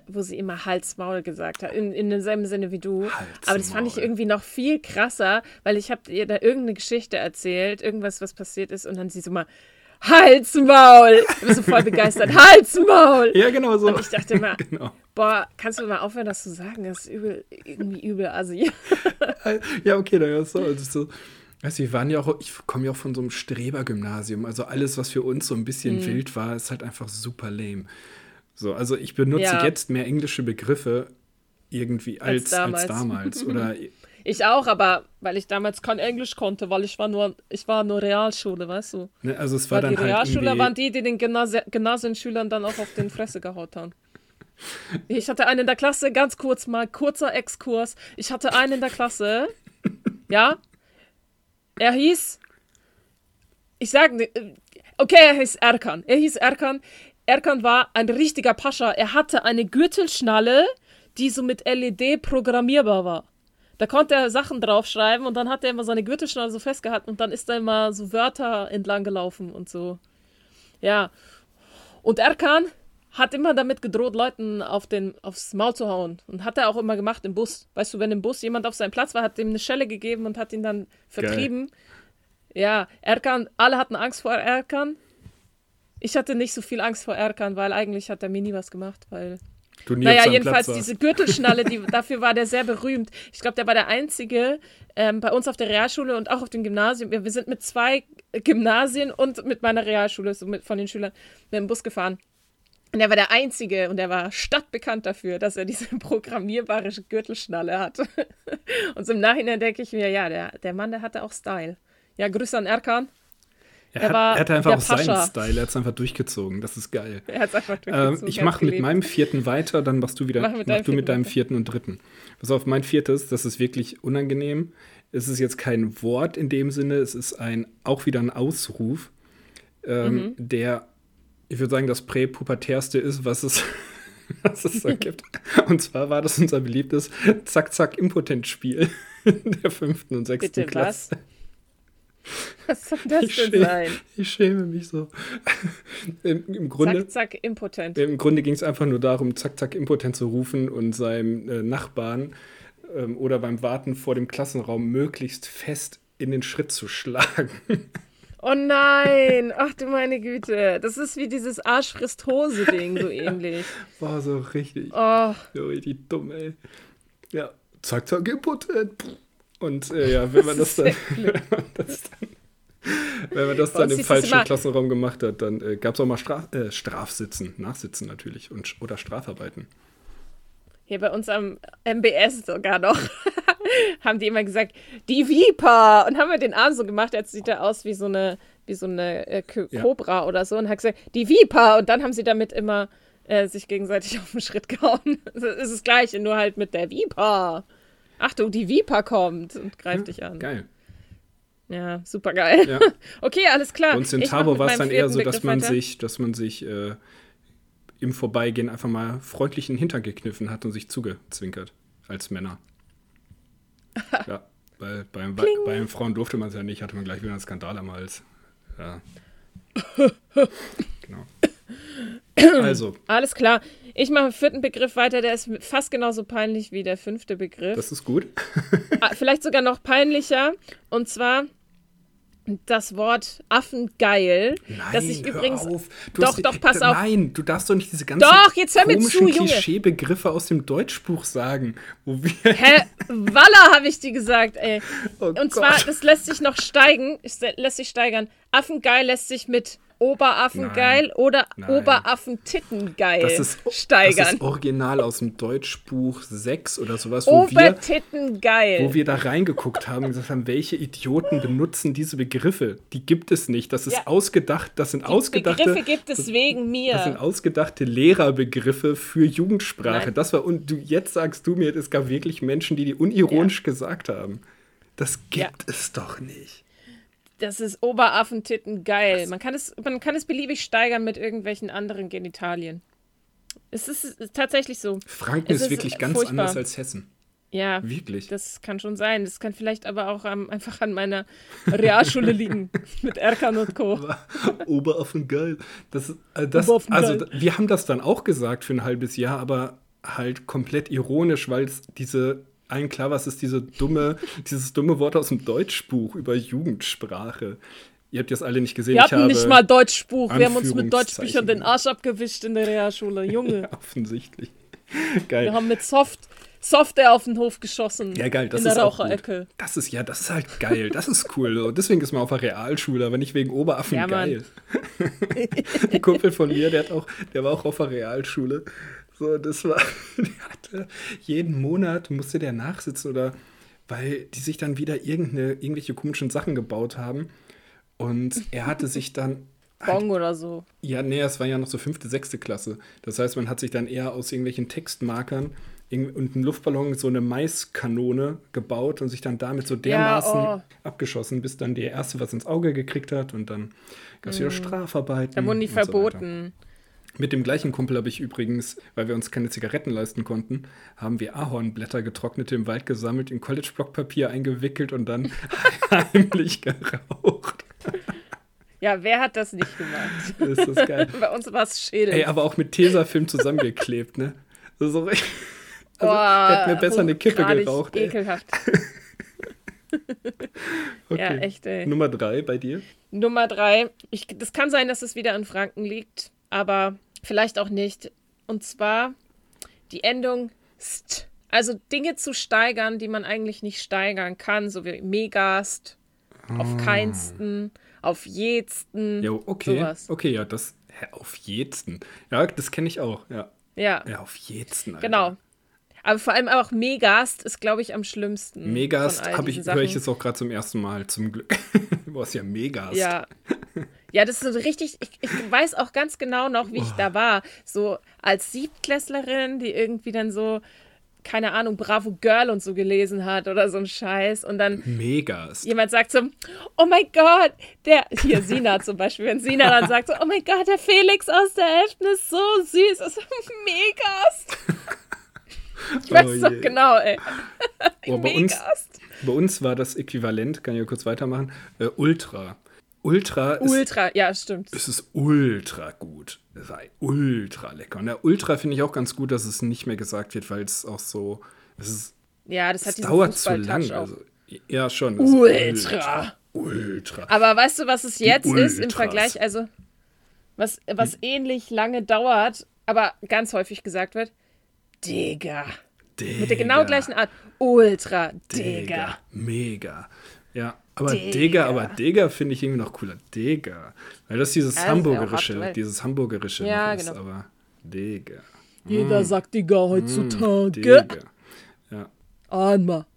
wo sie immer Hals-Maul gesagt hat, in demselben Sinne wie du. Hals-Maul. Aber das fand ich irgendwie noch viel krasser, weil ich habe ihr da irgendeine Geschichte erzählt, irgendwas, was passiert ist, und dann sie so mal, Hals-Maul! Ich bin so voll begeistert, Hals-Maul! Ja, genau so. Und ich dachte immer, boah, kannst du mal aufhören, das zu sagen? Das ist irgendwie übel assi. Ja, okay, dann ist es so. Weißt du, ich komme ja auch von so einem Strebergymnasium, also alles, was für uns so ein bisschen wild war, ist halt einfach super lame. So, also ich benutze jetzt mehr englische Begriffe irgendwie als damals. Oder ich auch, aber weil ich damals kein Englisch konnte, weil ich war nur Realschule, weißt du. Ne, also es war dann die Realschüler halt waren die den Gymnasienschülern dann auch auf den Fresse gehauen haben. Ich hatte einen in der Klasse, ganz kurz mal, kurzer Exkurs. Ich hatte einen in der Klasse, er hieß, er hieß Erkan. Erkan war ein richtiger Pascha. Er hatte eine Gürtelschnalle, die so mit LED programmierbar war. Da konnte er Sachen draufschreiben und dann hat er immer seine Gürtelschnalle so festgehalten und dann ist er immer so Wörter entlang gelaufen und so. Ja. Und Erkan hat immer damit gedroht, Leuten aufs Maul zu hauen. Und hat er auch immer gemacht im Bus. Weißt du, wenn im Bus jemand auf seinem Platz war, hat ihm eine Schelle gegeben und hat ihn dann vertrieben. Geil. Ja, Erkan, alle hatten Angst vor Erkan. Ich hatte nicht so viel Angst vor Erkan, weil eigentlich hat er mir nie was gemacht, weil... Du nie jedenfalls diese Gürtelschnalle, dafür war der sehr berühmt. Ich glaube, der war der Einzige bei uns auf der Realschule und auch auf dem Gymnasium. Wir sind mit 2 Gymnasien und mit meiner Realschule, so von den Schülern, mit dem Bus gefahren. Und er war der Einzige und er war stadtbekannt dafür, dass er diese programmierbare Gürtelschnalle hatte. Und so im Nachhinein denke ich mir, ja, der Mann, der hatte auch Style. Ja, Grüße an Erkan. Er hatte einfach auch seinen Style, er hat es einfach durchgezogen, das ist geil. Er hat es einfach durchgezogen. Ich mache mit meinem vierten weiter, dann machst du wieder. Mach du mit deinem vierten und dritten. Pass auf, mein viertes, das ist wirklich unangenehm. Es ist jetzt kein Wort in dem Sinne, es ist auch wieder ein Ausruf, der, ich würde sagen, das präpubertärste ist, was es was es so gibt. Und zwar war das unser beliebtes Zack-Zack-Impotent-Spiel der 5. und 6. Klasse. Was soll das denn sein? Ich schäme mich so. Im Grunde, zack, zack, impotent. Im Grunde ging es einfach nur darum, zack, zack, impotent zu rufen und seinem Nachbarn oder beim Warten vor dem Klassenraum möglichst fest in den Schritt zu schlagen. Oh nein, ach du meine Güte. Das ist wie dieses Arsch-frisst-Hose-Ding, so ähnlich. Boah, so richtig. Oh. So richtig dumm, ey. Ja, zack, zack, impotent. Und ja, wenn man das dann im falschen Klassenraum gemacht hat, dann gab es auch mal Strafsitzen, Nachsitzen natürlich oder Strafarbeiten. Hier bei uns am MBS sogar noch haben die immer gesagt, die Viper! Und haben wir den Arm so gemacht, als sieht er aus wie so eine Kobra oder so und hat gesagt, die Viper! Und dann haben sie damit immer sich gegenseitig auf den Schritt gehauen. Das ist das Gleiche, nur halt mit der Viper! Achtung, die Viper kommt und greift dich an. Geil. Ja, super geil. Ja. Okay, alles klar. Und in Tabo war es dann eher so, dass man sich im Vorbeigehen einfach mal freundlich in den Hintern gekniffen hat und sich zugezwinkert als Männer. Ja, weil bei Frauen durfte man es ja nicht, hatte man gleich wieder einen Skandal am Hals. Ja. Genau. Also. Alles klar. Ich mache den 4. Begriff weiter, der ist fast genauso peinlich wie der 5. Begriff. Das ist gut. Vielleicht sogar noch peinlicher. Und zwar das Wort Affengeil. Nein, das ich übrigens, hör auf. Pass auf. Nein, du darfst doch nicht diese ganzen komischen Klischeebegriffe aus dem Deutschbuch sagen. Hä? Walla, habe ich dir gesagt, ey. Oh und Gott. Zwar, das lässt sich noch steigen. Affengeil lässt sich mit Oberaffengeil oder Oberaffentittengeil steigern. Das ist original aus dem Deutschbuch 6 oder sowas, wo wir da reingeguckt haben und gesagt haben, welche Idioten benutzen diese Begriffe? Die gibt es nicht. Das ist ausgedacht. Begriffe gibt es wegen mir. Das sind ausgedachte Lehrerbegriffe für Jugendsprache. Nein. Jetzt sagst du mir, es gab wirklich Menschen, die unironisch gesagt haben. Das gibt es doch nicht. Das ist Oberaffentitten geil. Man kann es beliebig steigern mit irgendwelchen anderen Genitalien. Es ist tatsächlich so. Franken ist wirklich ganz furchtbar. Anders als Hessen. Ja, wirklich. Das kann schon sein. Das kann vielleicht aber auch einfach an meiner Realschule liegen. Mit Erkan und Co. Oberaffengeil. Wir haben das dann auch gesagt für ein halbes Jahr, aber halt komplett ironisch, weil es allen klar, was ist dieses dumme Wort aus dem Deutschbuch über Jugendsprache? Ihr habt das alle nicht gesehen. Wir hatten nicht mal Deutschbuch. Wir haben uns mit Deutschbüchern den Arsch abgewischt in der Realschule. Junge. Ja, offensichtlich. Geil. Wir haben mit Software auf den Hof geschossen. Ja, geil. Das in der Raucherecke. Das ist halt geil. Das ist cool. Und deswegen ist man auf der Realschule, aber nicht wegen Oberaffen geil. Ein Kumpel von mir, der war auch auf der Realschule. So, jeden Monat musste der nachsitzen weil die sich dann wieder irgendwelche komischen Sachen gebaut haben und er hatte sich dann Bong oder so. Ja, nee, es war ja noch so 5., 6. Klasse. Das heißt, man hat sich dann eher aus irgendwelchen Textmarkern und einem Luftballon so eine Maiskanone gebaut und sich dann damit so dermaßen abgeschossen, bis dann der Erste was ins Auge gekriegt hat und dann gab es wieder Strafarbeiten. Da wurden die verboten. So mit dem gleichen Kumpel habe ich übrigens, weil wir uns keine Zigaretten leisten konnten, haben wir Ahornblätter getrocknet im Wald gesammelt, in College-Blockpapier eingewickelt und dann heimlich geraucht. Ja, wer hat das nicht gemacht? Das ist das geil. Bei uns war es Schädel. Ey, aber auch mit Tesafilm zusammengeklebt, ne? So, hätten wir besser eine Kippe geraucht. Ekelhaft. Okay. Ja, echt, ey. Nummer 3 bei dir? Nummer 3. Das kann sein, dass es wieder an Franken liegt. Aber vielleicht auch nicht. Und zwar die Endung st. Also Dinge zu steigern, die man eigentlich nicht steigern kann. So wie megast, auf keinsten, auf jedsten, sowas. Okay, ja, auf jedsten. Ja, das kenne ich auch, ja, auf jedsten. Alter. Genau. Aber vor allem auch megast ist, glaube ich, am schlimmsten. Megast höre ich jetzt auch gerade zum ersten Mal, zum Glück. Du warst ja megast. Ja. Ja, das ist so richtig, ich weiß auch ganz genau noch, wie ich da war. So als Siebtklässlerin, die irgendwie dann so keine Ahnung, Bravo Girl und so gelesen hat oder so ein Scheiß und dann jemand sagt so, oh mein Gott, der, hier Sina zum Beispiel, wenn Sina dann sagt so, oh mein Gott, der Felix aus der Elften ist so süß, das ist Megast. Ich weiß es doch genau, ey. Oh, bei uns war das Äquivalent, kann ich ja kurz weitermachen, Ultra. Ultra, ja, stimmt. Es ist ultra gut. Es war ultra lecker. Und der Ultra finde ich auch ganz gut, dass es nicht mehr gesagt wird, weil es auch so, es ist, ja, das hat es dauert zu lang. Also, ja, schon. Ultra. Aber weißt du, was es jetzt ist im Vergleich? Also, was ähnlich lange dauert, aber ganz häufig gesagt wird, Digga. Mit der genau gleichen Art. Ultra, Digga. Mega. Ja. Aber Digger finde ich irgendwie noch cooler. Digger. Weil das dieses Hamburgerische ja, noch ist, genau. Aber Digger. Jeder sagt Digger heutzutage. Digger. Ja. Anma.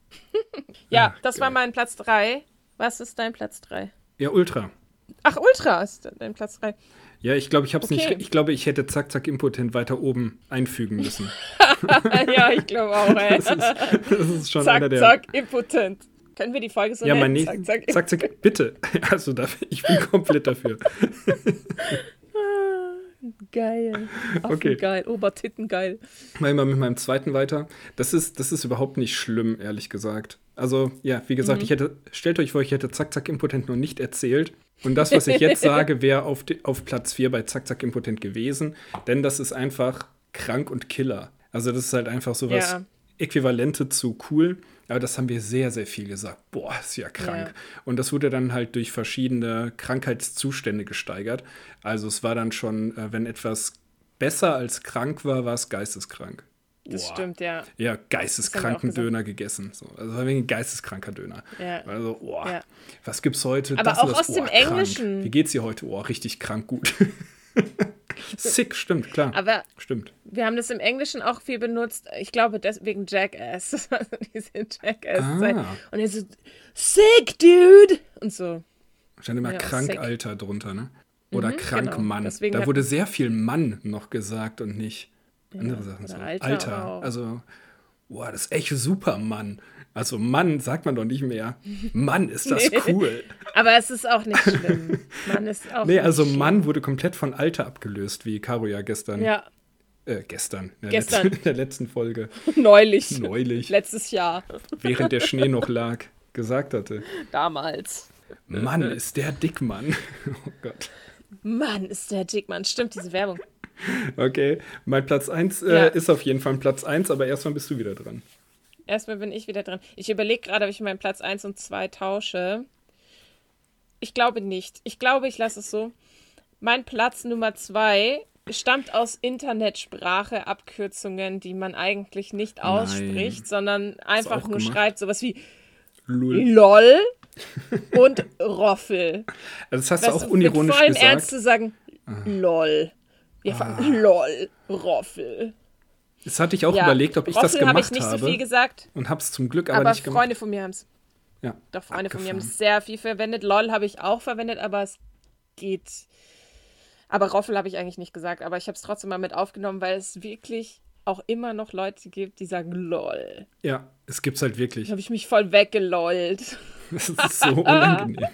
Ja, das war mein Platz 3. Was ist dein Platz 3? Ja, Ultra. Ach, Ultra ist dein Platz 3. Ja, ich glaube, ich hätte Zack Zack Impotent weiter oben einfügen müssen. Ja, ich glaube auch, ey. Das ist schon Zack, einer der Zack Impotent. Können wir die Folge so nennen? Ja, zack, bitte. Also ich bin komplett dafür. Geil. Affen okay. Geil, Obertitten geil. Mal immer mit meinem zweiten weiter. Das ist überhaupt nicht schlimm, ehrlich gesagt. Also, ja, wie gesagt, stellt euch vor, ich hätte Zack, Zack, Impotent noch nicht erzählt. Und das, was ich jetzt sage, wäre auf Platz 4 bei Zack, Zack, Impotent gewesen. Denn das ist einfach krank und Killer. Also, das ist halt einfach sowas Äquivalente zu cool. Aber das haben wir sehr, sehr viel gesagt. Boah, ist ja krank. Ja. Und das wurde dann halt durch verschiedene Krankheitszustände gesteigert. Also es war dann schon, wenn etwas besser als krank war, war es geisteskrank. Das stimmt, ja. Ja, geisteskranken Döner gegessen. So. Also wegen geisteskranker Döner. Ja. Also, was gibt's heute? Aber das auch aus dem Englischen. Wie geht's dir heute? Oh, richtig krank gut. Sick, stimmt, klar. Aber stimmt. Wir haben das im Englischen auch viel benutzt. Ich glaube, deswegen Jackass. Diese Jackass-Zeit. Und er so, sick, dude! Und so. Stand immer krank, sick. Alter drunter, ne? Oder krank, genau. Mann. Deswegen da wurde sehr viel Mann noch gesagt und nicht andere Sachen. So. Alter. Also, boah, das ist echt super, Mann. Also Mann sagt man doch nicht mehr. Mann, ist das cool. Aber es ist auch nicht schlimm. Mann ist auch nicht schlimm. Mann wurde komplett von Alter abgelöst, wie Caro ja gestern. Ja. Gestern. In der letzten Folge. Neulich. Letztes Jahr. Während der Schnee noch lag, gesagt hatte. Damals. Mann, ist der Dickmann. Oh Gott. Mann, ist der Dickmann. Stimmt, diese Werbung. Okay, mein Platz 1 ist auf jeden Fall Platz 1, aber erstmal bist du wieder dran. Erstmal bin ich wieder dran. Ich überlege gerade, ob ich meinen Platz 1 und 2 tausche. Ich glaube nicht. Ich glaube, ich lasse es so. Mein Platz Nummer 2 stammt aus Internetsprache, Abkürzungen, die man eigentlich nicht ausspricht, sondern einfach nur schreibt. Sowas wie LOL und Roffel. Also das hast du auch unironisch gesagt. Mit vollem Ernst zu sagen, LOL. Ja, LOL, Roffel. Das hatte ich auch überlegt, ob ich Roffel das gemacht habe. Ich nicht so viel gesagt. Und hab's zum Glück aber nicht gemacht. Aber Freunde von mir haben es. Ja. Doch, Freunde von mir haben es sehr viel verwendet. LOL habe ich auch verwendet, aber es geht. Aber Roffel habe ich eigentlich nicht gesagt. Aber ich habe es trotzdem mal mit aufgenommen, weil es wirklich auch immer noch Leute gibt, die sagen LOL. Ja, es gibt's halt wirklich. Da habe ich mich voll weggelollt. Das ist so unangenehm.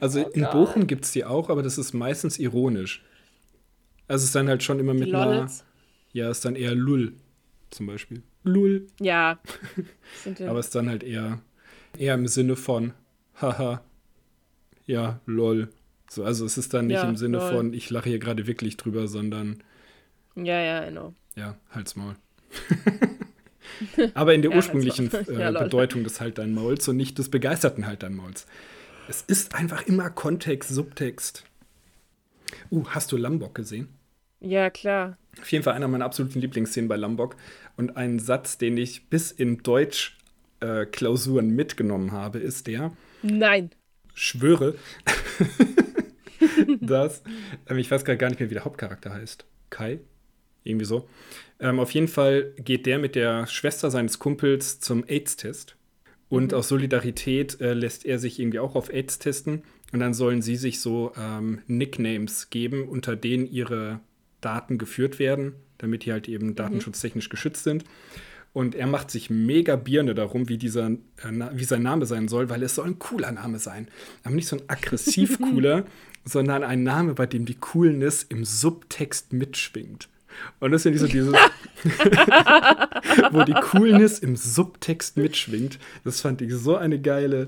Also in Bochum gibt's die auch, aber das ist meistens ironisch. Also es ist dann halt schon immer mit einer. Ja, ist dann eher Lull, zum Beispiel. Lull. Ja. Aber ist dann halt eher im Sinne von, haha, ja, lol. So, also es ist dann nicht im Sinne von, ich lache hier gerade wirklich drüber, sondern genau. Ja, halt's Maul. Aber in der ursprünglichen Bedeutung des Halt dein Mauls und nicht des begeisterten Halt dein Mauls. Es ist einfach immer Kontext, Subtext. Hast du Lambok gesehen? Ja, klar. Auf jeden Fall einer meiner absoluten Lieblingsszenen bei Lambok. Und ein Satz, den ich bis in Deutsch-Klausuren mitgenommen habe, ist der. Nein. Schwöre, dass, ich weiß gerade gar nicht mehr, wie der Hauptcharakter heißt. Kai? Irgendwie so. Auf jeden Fall geht der mit der Schwester seines Kumpels zum AIDS-Test. Und aus Solidarität lässt er sich irgendwie auch auf AIDS testen. Und dann sollen sie sich so Nicknames geben, unter denen ihre Daten geführt werden, damit die halt eben datenschutztechnisch geschützt sind. Und er macht sich mega Birne darum, wie sein Name sein soll, weil es soll ein cooler Name sein. Aber nicht so ein aggressiv cooler, sondern ein Name, bei dem die Coolness im Subtext mitschwingt. Und das sind so dieses, wo die Coolness im Subtext mitschwingt. Das fand ich so eine geile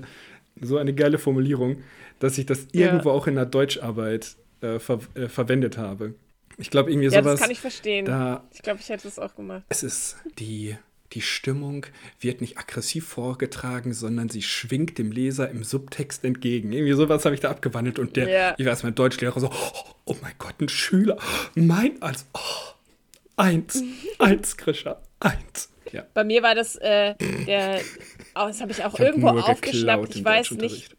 Formulierung, dass ich das irgendwo auch in der Deutscharbeit verwendet habe. Ich glaube, irgendwie sowas. Ja, das kann ich verstehen. Ich glaube, ich hätte es auch gemacht. Es ist die Stimmung wird nicht aggressiv vorgetragen, sondern sie schwingt dem Leser im Subtext entgegen. Irgendwie sowas habe ich da abgewandelt. Und ich weiß, mein Deutschlehrer so, oh mein Gott, ein Schüler. Eins, Grisha, eins. Ja. Bei mir war das, das habe ich auch irgendwo aufgeschnappt. Ich weiß nicht.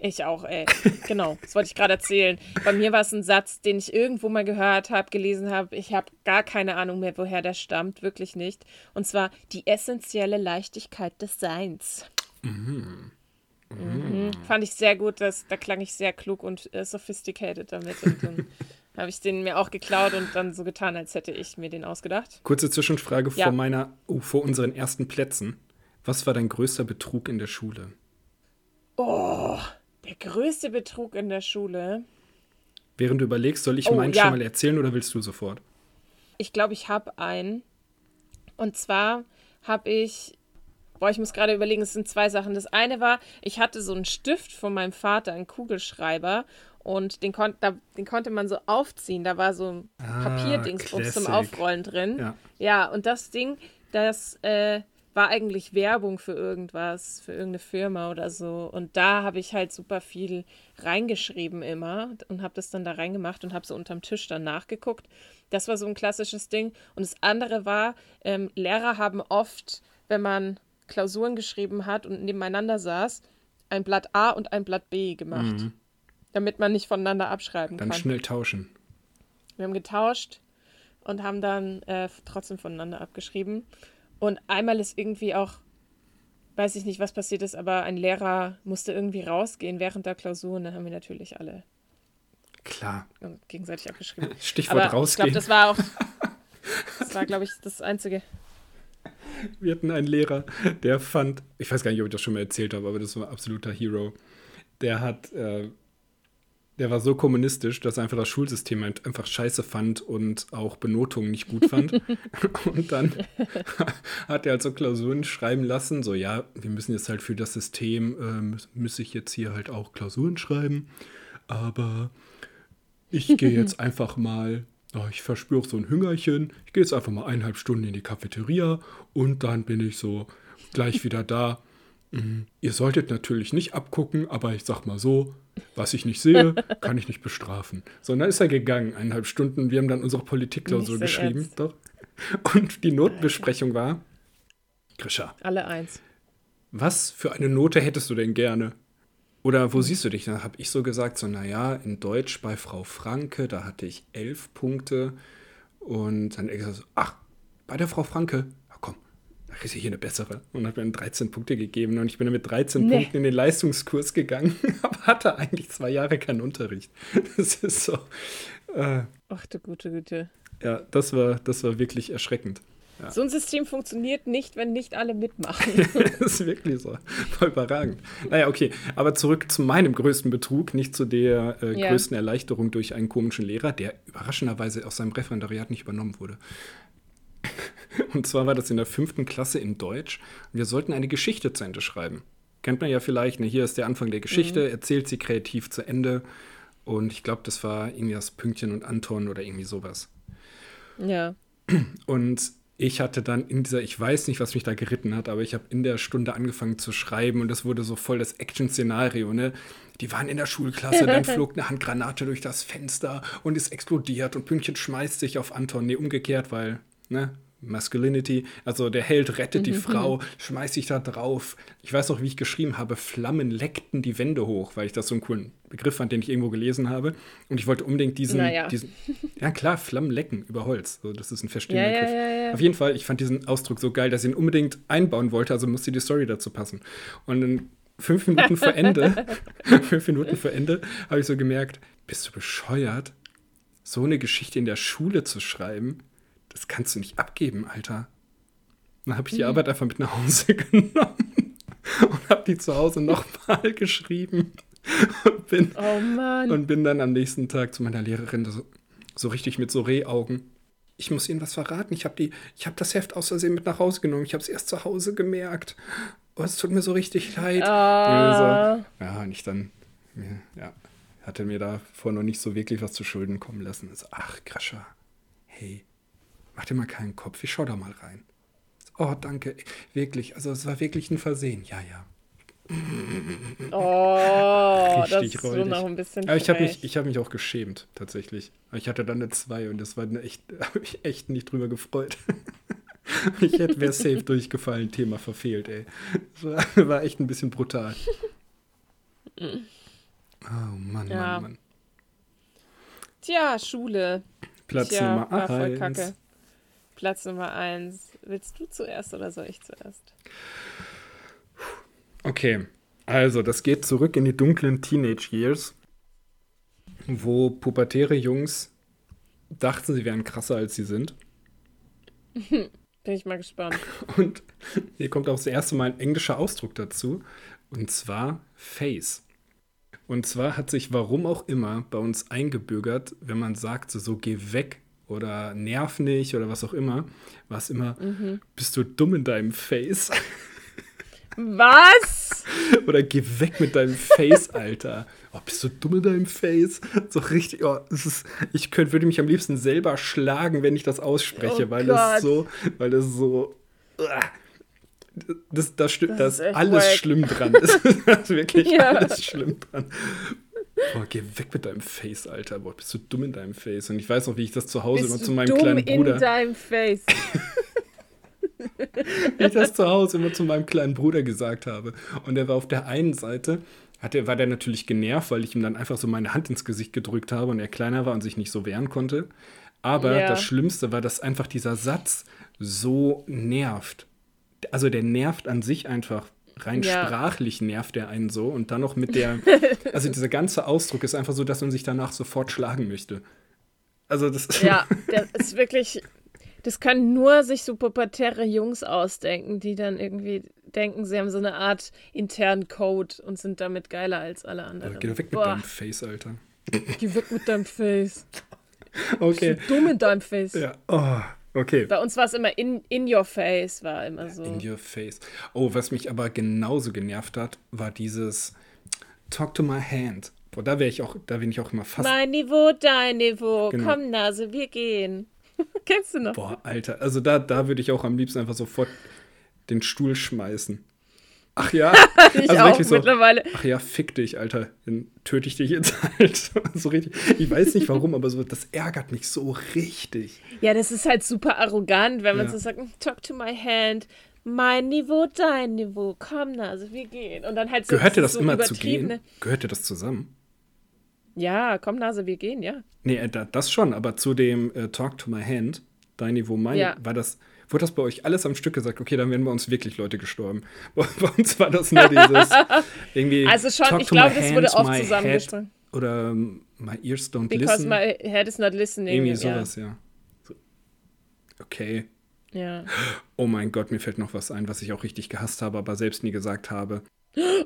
Ich auch, ey. Genau, das wollte ich gerade erzählen. Bei mir war es ein Satz, den ich irgendwo mal gehört habe, gelesen habe. Ich habe gar keine Ahnung mehr, woher der stammt. Wirklich nicht. Und zwar die essentielle Leichtigkeit des Seins. Fand ich sehr gut. Da klang ich sehr klug und sophisticated damit. Und dann habe ich den mir auch geklaut und dann so getan, als hätte ich mir den ausgedacht. Kurze Zwischenfrage vor unseren ersten Plätzen. Was war dein größter Betrug in der Schule? Oh, der größte Betrug in der Schule. Während du überlegst, soll ich meinen schon mal erzählen oder willst du sofort? Ich glaube, ich habe einen. Und zwar habe ich, ich muss gerade überlegen, es sind zwei Sachen. Das eine war, ich hatte so einen Stift von meinem Vater, einen Kugelschreiber. Und den konnte man so aufziehen. Da war so ein Papierdingsbums zum Aufrollen drin. Ja, und das Ding, das war eigentlich Werbung für irgendwas, für irgendeine Firma oder so. Und da habe ich halt super viel reingeschrieben immer und habe das dann da reingemacht und habe so unterm Tisch dann nachgeguckt. Das war so ein klassisches Ding. Und das andere war, Lehrer haben oft, wenn man Klausuren geschrieben hat und nebeneinander saß, ein Blatt A und ein Blatt B gemacht, damit man nicht voneinander abschreiben kann. Dann schnell tauschen. Wir haben getauscht und haben dann trotzdem voneinander abgeschrieben. Und einmal ist irgendwie auch, weiß ich nicht, was passiert ist, aber ein Lehrer musste irgendwie rausgehen während der Klausur. Und dann haben wir natürlich alle gegenseitig abgeschrieben. Stichwort aber rausgehen. Ich glaube, das war, glaube ich, das Einzige. Wir hatten einen Lehrer, der fand, ich weiß gar nicht, ob ich das schon mal erzählt habe, aber das war ein absoluter Hero. Der war so kommunistisch, dass er einfach das Schulsystem einfach scheiße fand und auch Benotungen nicht gut fand. Und dann hat er halt so Klausuren schreiben lassen, so wir müssen jetzt halt für das System, müsste ich jetzt hier halt auch Klausuren schreiben, aber ich gehe jetzt einfach mal, ich verspüre auch so ein Hüngerchen, ich gehe jetzt einfach mal 1,5 Stunden in die Cafeteria und dann bin ich so gleich wieder da. Ihr solltet natürlich nicht abgucken, aber ich sag mal so, was ich nicht sehe, kann ich nicht bestrafen. So, und dann ist er gegangen, 1,5 Stunden. Wir haben dann unsere Politikklausur geschrieben. Doch. Und die Notbesprechung war, Grisha, alle eins. Was für eine Note hättest du denn gerne? Oder wo siehst du dich? Da habe ich so gesagt, in Deutsch bei Frau Franke, da hatte ich 11 Punkte. Und dann gesagt, bei der Frau Franke, ist hier eine bessere. Und hat mir dann 13 Punkte gegeben. Und ich bin dann mit 13 Punkten in den Leistungskurs gegangen, aber hatte eigentlich 2 Jahre keinen Unterricht. Das ist so. Ach du gute Güte. Ja, das war wirklich erschreckend. Ja. So ein System funktioniert nicht, wenn nicht alle mitmachen. Das ist wirklich so. Voll überragend. Naja, okay. Aber zurück zu meinem größten Betrug, nicht zu der größten Erleichterung durch einen komischen Lehrer, der überraschenderweise aus seinem Referendariat nicht übernommen wurde. Und zwar war das in der 5. Klasse in Deutsch. Wir sollten eine Geschichte zu Ende schreiben. Kennt man ja vielleicht, hier ist der Anfang der Geschichte, erzählt sie kreativ zu Ende. Und ich glaube, das war irgendwie das Pünktchen und Anton oder irgendwie sowas. Ja. Und ich hatte dann ich weiß nicht, was mich da geritten hat, aber ich habe in der Stunde angefangen zu schreiben und das wurde so voll das Action-Szenario, ne? Die waren in der Schulklasse, dann flog eine Handgranate durch das Fenster und ist explodiert und Pünktchen schmeißt sich auf Anton. Nee, umgekehrt, weil, ne? Masculinity, also der Held rettet die Frau, schmeißt sich da drauf. Ich weiß noch, wie ich geschrieben habe, Flammen leckten die Wände hoch, weil ich das so einen coolen Begriff fand, den ich irgendwo gelesen habe. Und ich wollte unbedingt diesen ja klar, Flammen lecken über Holz. So, das ist ein verstehender Begriff. Ja. Auf jeden Fall, ich fand diesen Ausdruck so geil, dass ich ihn unbedingt einbauen wollte, also musste die Story dazu passen. Und in 5 Minuten vor Ende, habe ich so gemerkt, bist du bescheuert, so eine Geschichte in der Schule zu schreiben? Das kannst du nicht abgeben, Alter. Dann habe ich die Arbeit einfach mit nach Hause genommen und habe die zu Hause nochmal geschrieben und bin dann am nächsten Tag zu meiner Lehrerin so richtig mit so Rehaugen. Ich muss Ihnen was verraten. Ich habe das Heft aus Versehen mit nach Hause genommen. Ich habe es erst zu Hause gemerkt. Oh, es tut mir so richtig leid. So. Ja, und ich dann hatte mir davor noch nicht so wirklich was zu Schulden kommen lassen. Also, ach, Grisha, hey, mach dir mal keinen Kopf. Ich schau da mal rein. Oh, danke. Wirklich, also es war wirklich ein Versehen. Ja, ja. Oh, richtig, das ist so noch ein bisschen. Aber ich habe mich auch geschämt, tatsächlich. Ich hatte dann eine 2 und das war habe ich echt nicht drüber gefreut. Ich wäre safe durchgefallen, Thema verfehlt, ey. Das war echt ein bisschen brutal. Oh, Mann. Tja, Schule. Platz Nummer 1. War voll Kacke. Platz Nummer 1. Willst du zuerst oder soll ich zuerst? Okay, also das geht zurück in die dunklen Teenage Years, wo pubertäre Jungs dachten, sie wären krasser, als sie sind. Bin ich mal gespannt. Und hier kommt auch das erste Mal ein englischer Ausdruck dazu, und zwar Face. Und zwar hat sich, warum auch immer, bei uns eingebürgert, wenn man sagt, so geh weg oder nerv nicht oder was auch immer, war es immer, bist du dumm in deinem Face? Was? Oder geh weg mit deinem Face, Alter. Oh, bist du dumm in deinem Face? So richtig, oh, würde mich am liebsten selber schlagen, wenn ich das ausspreche, weil das so. Das ist alles schlimm dran. Das ist wirklich alles schlimm dran. Boah, geh weg mit deinem Face, Alter. Boah, bist du dumm in deinem Face? Und ich weiß noch, wie ich das zu Hause immer zu meinem kleinen Bruder. Dumm in deinem Face. Wie ich das zu Hause immer zu meinem kleinen Bruder gesagt habe. Und er war auf der einen Seite, war der natürlich genervt, weil ich ihm dann einfach so meine Hand ins Gesicht gedrückt habe und er kleiner war und sich nicht so wehren konnte. Aber das Schlimmste war, dass einfach dieser Satz so nervt. Also der nervt an sich einfach. Rein sprachlich nervt er einen so. Und dann noch mit also dieser ganze Ausdruck ist einfach so, dass man sich danach sofort schlagen möchte. Also das ist... Ja, das ist wirklich... Das können nur sich so pubertäre Jungs ausdenken, die dann irgendwie denken, sie haben so eine Art internen Code und sind damit geiler als alle anderen. Geh weg mit deinem Face, Alter. Geh weg mit deinem Face. Okay. Bist du dumm in deinem Face. Ja. Oh, okay. Bei uns war es immer in your face, war immer so. In your face. Oh, was mich aber genauso genervt hat, war dieses Talk to my hand. Oh, da bin ich auch immer fast. Mein Niveau, dein Niveau. Genau. Komm, Nase, wir gehen. Kennst du noch? Boah, Alter, also da würde ich auch am liebsten einfach sofort den Stuhl schmeißen. Ach ja. Ich also auch so, mittlerweile. Ach ja, fick dich, Alter. Dann töte ich dich jetzt halt. So richtig. Ich weiß nicht warum, aber so, das ärgert mich so richtig. Ja, das ist halt super arrogant, wenn man so sagt, talk to my hand, mein Niveau, dein Niveau, komm, Nase, wir gehen. Und dann halt so. Gehört dir das so immer zu gehen? Gehört dir das zusammen? Ja, komm, Nase, wir gehen, ja. Nee, das schon, aber zu dem Talk to my hand, dein Niveau, mein, wurde das bei euch alles am Stück gesagt? Okay, dann wären bei uns wirklich Leute gestorben. Bei uns war das nur dieses irgendwie. Also schon, Talk ich glaube, das wurde oft zusammengeschrieben. Oder my ears don't listen. Because my head is not listening. Irgendwie sowas, ja. So. Okay. Ja. Oh mein Gott, mir fällt noch was ein, was ich auch richtig gehasst habe, aber selbst nie gesagt habe.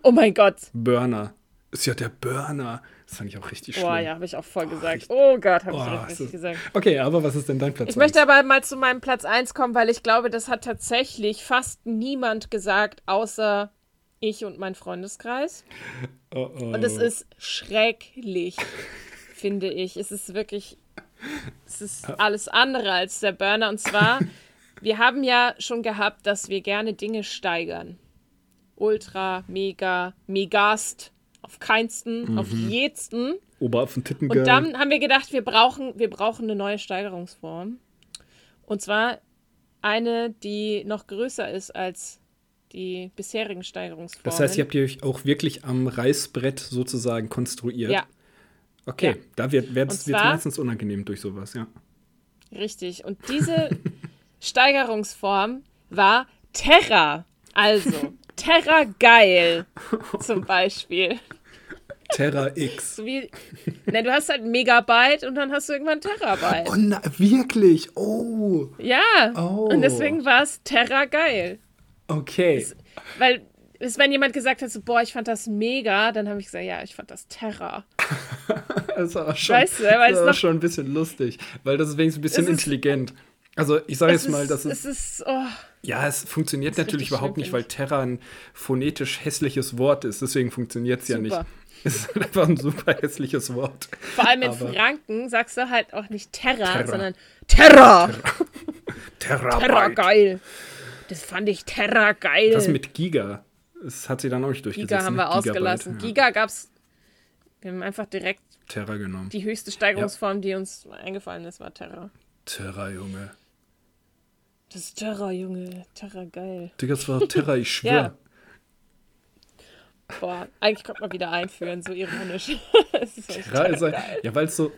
Oh mein Gott. Burner. Ist ja der Burner. Das fand ich auch richtig schlimm. Boah, ja, habe ich auch voll gesagt. Oh Gott, habe ich richtig gesagt. Okay, aber was ist denn dein Platz 1? Ich möchte aber mal zu meinem Platz 1 kommen, weil ich glaube, das hat tatsächlich fast niemand gesagt, außer ich und mein Freundeskreis. Oh, oh. Und es ist schrecklich, finde ich. Es ist alles andere als der Burner. Und zwar, wir haben ja schon gehabt, dass wir gerne Dinge steigern. Ultra, mega, megast. Auf keinsten, auf jedsten. Oberarm und Titten. Und dann haben wir gedacht, wir brauchen eine neue Steigerungsform. Und zwar eine, die noch größer ist als die bisherigen Steigerungsformen. Das heißt, ihr habt euch auch wirklich am Reißbrett sozusagen konstruiert. Ja. Okay, da wird es meistens unangenehm durch sowas, ja. Richtig. Und diese Steigerungsform war Terra. Also, Terra geil zum Beispiel. Terra X. Wie, na, du hast halt Megabyte und dann hast du irgendwann Terabyte. Oh, na, wirklich? Oh. Ja, oh. Und deswegen war es Terra geil. Okay. Wenn jemand gesagt hat, so, boah, ich fand das mega, dann habe ich gesagt, ja, ich fand das Terra. Das war schon, weißt du, schon ein bisschen lustig, weil das ist wenigstens ein bisschen intelligent. Also ich sage jetzt mal, dass es funktioniert natürlich überhaupt nicht, weil Terra ein phonetisch hässliches Wort ist. Deswegen funktioniert es ja nicht. Es ist einfach ein super hässliches Wort. Vor allem in Franken sagst du halt auch nicht Terra, sondern Terra. Terra geil. Das fand ich Terra geil. Das mit Giga. Das hat sie dann auch nicht durchgesetzt. Giga haben wir ausgelassen. Ja. Giga gab's. Wir haben einfach direkt Terra genommen. Die höchste Steigerungsform, die uns eingefallen ist, war Terra. Terra, Junge. Das ist Terra, Junge. Terra, geil. Digga, das war Terra, ich schwöre. Ja. Boah, eigentlich könnte man wieder einführen, so ironisch. Ist Terra ist halt, ja, weil es so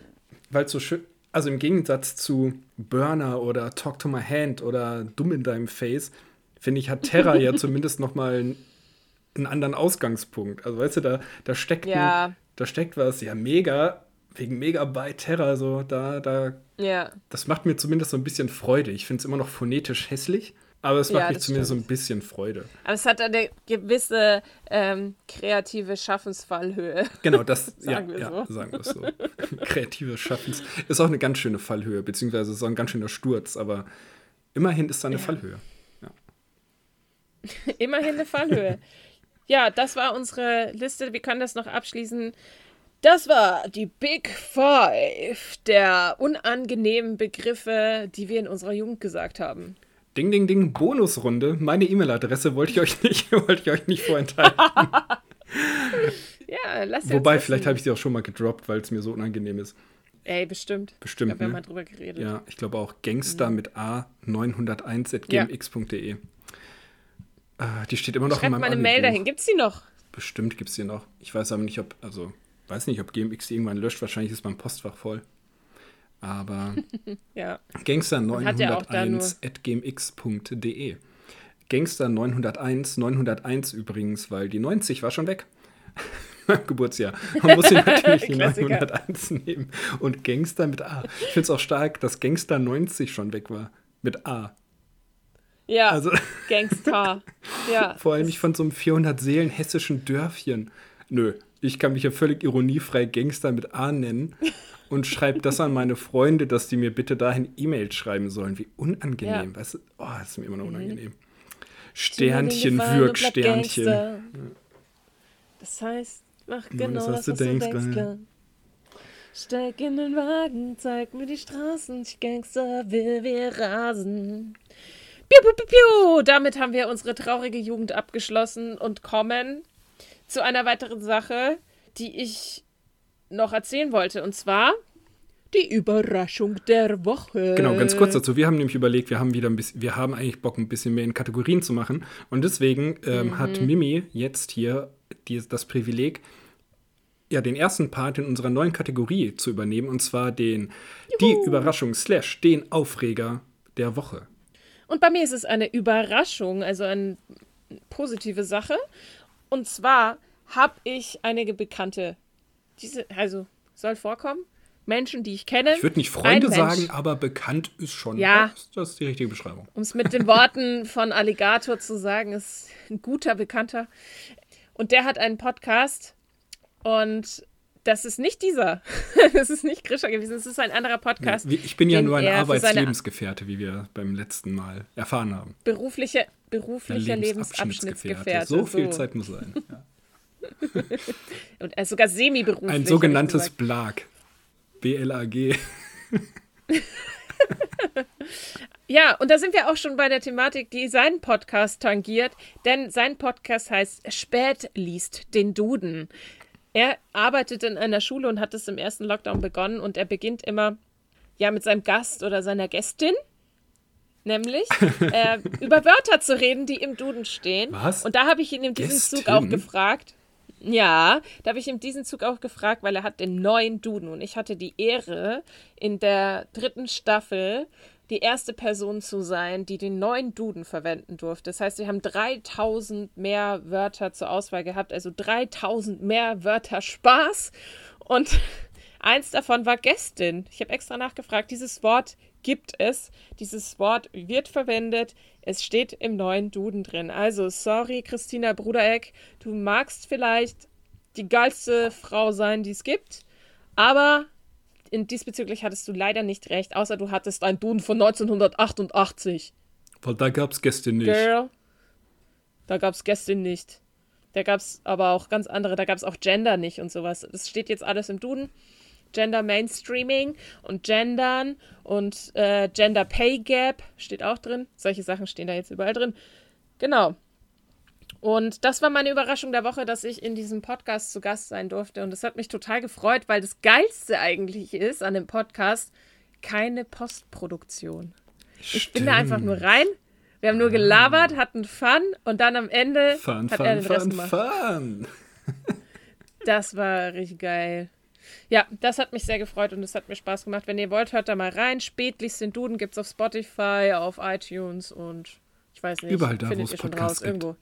schön, also im Gegensatz zu Burner oder Talk to My Hand oder Dumm in Deinem Face, finde ich, hat Terra ja zumindest nochmal einen anderen Ausgangspunkt. Also, weißt du, da steckt was, ja, mega, wegen Megabyte Terra, so, da. Ja. Das macht mir zumindest so ein bisschen Freude. Ich finde es immer noch phonetisch hässlich, aber es macht mir zumindest so ein bisschen Freude. Aber es hat eine gewisse kreative Schaffensfallhöhe. Genau, das sagen wir es so. Kreative Schaffens. Ist auch eine ganz schöne Fallhöhe, beziehungsweise ist auch ein ganz schöner Sturz, aber immerhin ist da eine Fallhöhe. Ja. Immerhin eine Fallhöhe. Ja, das war unsere Liste. Wir können das noch abschließen. Das war die Big Five der unangenehmen Begriffe, die wir in unserer Jugend gesagt haben. Ding, ding, ding, Bonusrunde. Meine E-Mail-Adresse wollte ich euch nicht vorenthalten. Ja, lass uns. Wobei, vielleicht habe ich sie auch schon mal gedroppt, weil es mir so unangenehm ist. Ey, bestimmt. Bestimmt, ich glaube, wir haben mal drüber geredet. Ja, ich glaube auch. Gangster mit a901@gmx.de. Die steht immer noch in meinem Schreib mal eine Mail dahin. Gibt's die noch? Bestimmt gibt's die noch. Ich weiß aber nicht, ob GMX die irgendwann löscht. Wahrscheinlich ist mein Postfach voll. Aber ja. Gangster901@gmx.de. Gangster901 übrigens, weil die 90 war schon weg. Mein Geburtsjahr. Man muss hier natürlich die 901 nehmen. Und Gangster mit A. Ich finde es auch stark, dass Gangster 90 schon weg war. Mit A. Ja, also, Gangster. Ja. Vor allem nicht von so einem 400-Seelen hessischen Dörfchen. Nö, ich kann mich ja völlig ironiefrei Gangster mit A nennen und schreibe das an meine Freunde, dass die mir bitte dahin E-Mails schreiben sollen. Wie unangenehm. Ja. Weißt du? Oh, das ist mir immer noch unangenehm. Sternchen, Würg, Sternchen. Ja. Das heißt, mach genau was du denkst. Klar. Steig in den Wagen, zeig mir die Straßen. Ich Gangster will, wir rasen. Piu, piu, piu, piu. Damit haben wir unsere traurige Jugend abgeschlossen und kommen zu einer weiteren Sache, die ich noch erzählen wollte. Und zwar die Überraschung der Woche. Genau, ganz kurz dazu. Wir haben nämlich überlegt, wir haben eigentlich Bock, ein bisschen mehr in Kategorien zu machen. Und deswegen hat Mimi jetzt hier das Privileg, ja, den ersten Part in unserer neuen Kategorie zu übernehmen. Und zwar die Überraschung / den Aufreger der Woche. Und bei mir ist es eine Überraschung, also eine positive Sache. Und zwar habe ich einige Bekannte, soll vorkommen, Menschen, die ich kenne. Ich würde nicht Freunde sagen, aber bekannt ist schon. Ja. Das ist die richtige Beschreibung. Um es mit den Worten von Alligator zu sagen, ist ein guter Bekannter. Und der hat einen Podcast und das ist nicht dieser. Das ist nicht Grisha gewesen. Das ist ein anderer Podcast. Ich bin ja nur ein Arbeitslebensgefährte, wie wir beim letzten Mal erfahren haben. Beruflicher Lebensabschnittsgefährte. So viel Zeit muss sein. Ja. Und er ist sogar semi-beruflich. Ein sogenanntes Blag. BLAG. Ja, und da sind wir auch schon bei der Thematik, die seinen Podcast tangiert. Denn sein Podcast heißt Spät liest den Duden. Er arbeitet in einer Schule und hat es im ersten Lockdown begonnen und er beginnt immer mit seinem Gast oder seiner Gästin, nämlich über Wörter zu reden, die im Duden stehen. Was? Und da habe ich ihn in diesem Zug auch gefragt. Ja, da habe ich in diesem Zug auch gefragt, weil er hat den neuen Duden und ich hatte die Ehre, in der 3. Staffel die erste Person zu sein, die den neuen Duden verwenden durfte. Das heißt, wir haben 3000 mehr Wörter zur Auswahl gehabt, also 3000 mehr Wörter Spaß. Und eins davon war Gästin. Ich habe extra nachgefragt, dieses Wort gibt es, dieses Wort wird verwendet, es steht im neuen Duden drin. Also, sorry, Christina Brudereck, du magst vielleicht die geilste Frau sein, die es gibt, aber diesbezüglich hattest du leider nicht recht, außer du hattest einen Duden von 1988. Weil da gab es Gästin nicht. Girl, da gab es Gästin nicht. Da gab es aber auch ganz andere, da gab es auch Gender nicht und sowas. Das steht jetzt alles im Duden. Gender Mainstreaming und Gendern und Gender Pay Gap steht auch drin. Solche Sachen stehen da jetzt überall drin. Genau. Und das war meine Überraschung der Woche, dass ich in diesem Podcast zu Gast sein durfte. Und das hat mich total gefreut, weil das Geilste eigentlich ist an dem Podcast, keine Postproduktion. Stimmt. Ich bin da einfach nur rein. Wir haben nur gelabert, hatten Fun und dann am Ende hat er den Rest gemacht. Das war richtig geil. Ja, das hat mich sehr gefreut und es hat mir Spaß gemacht. Wenn ihr wollt, hört da mal rein. Spät liest den Duden, gibt's auf Spotify, auf iTunes und ich weiß nicht. Überall da, wo es Podcasts gibt. Irgendwo.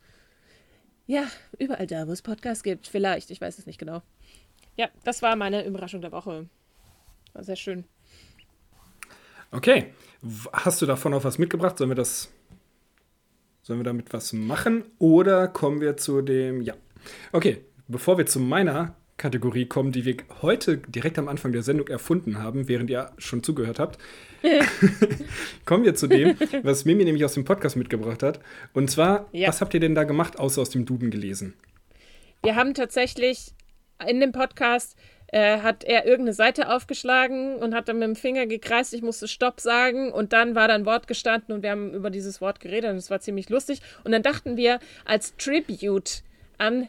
Ja, überall da, wo es Podcasts gibt. Vielleicht, ich weiß es nicht genau. Ja, das war meine Überraschung der Woche. War sehr schön. Okay, hast du davon noch was mitgebracht? Sollen wir damit was machen? Oder kommen wir zu dem... Ja, okay, bevor wir zu meiner... Kategorie kommen, die wir heute direkt am Anfang der Sendung erfunden haben, während ihr schon zugehört habt, kommen wir zu dem, was Mimi nämlich aus dem Podcast mitgebracht hat. Und zwar, was habt ihr denn da gemacht, außer aus dem Duden gelesen? Wir haben tatsächlich in dem Podcast, hat er irgendeine Seite aufgeschlagen und hat dann mit dem Finger gekreist, ich musste Stopp sagen und dann war da ein Wort gestanden und wir haben über dieses Wort geredet und es war ziemlich lustig. Und dann dachten wir, als Tribute an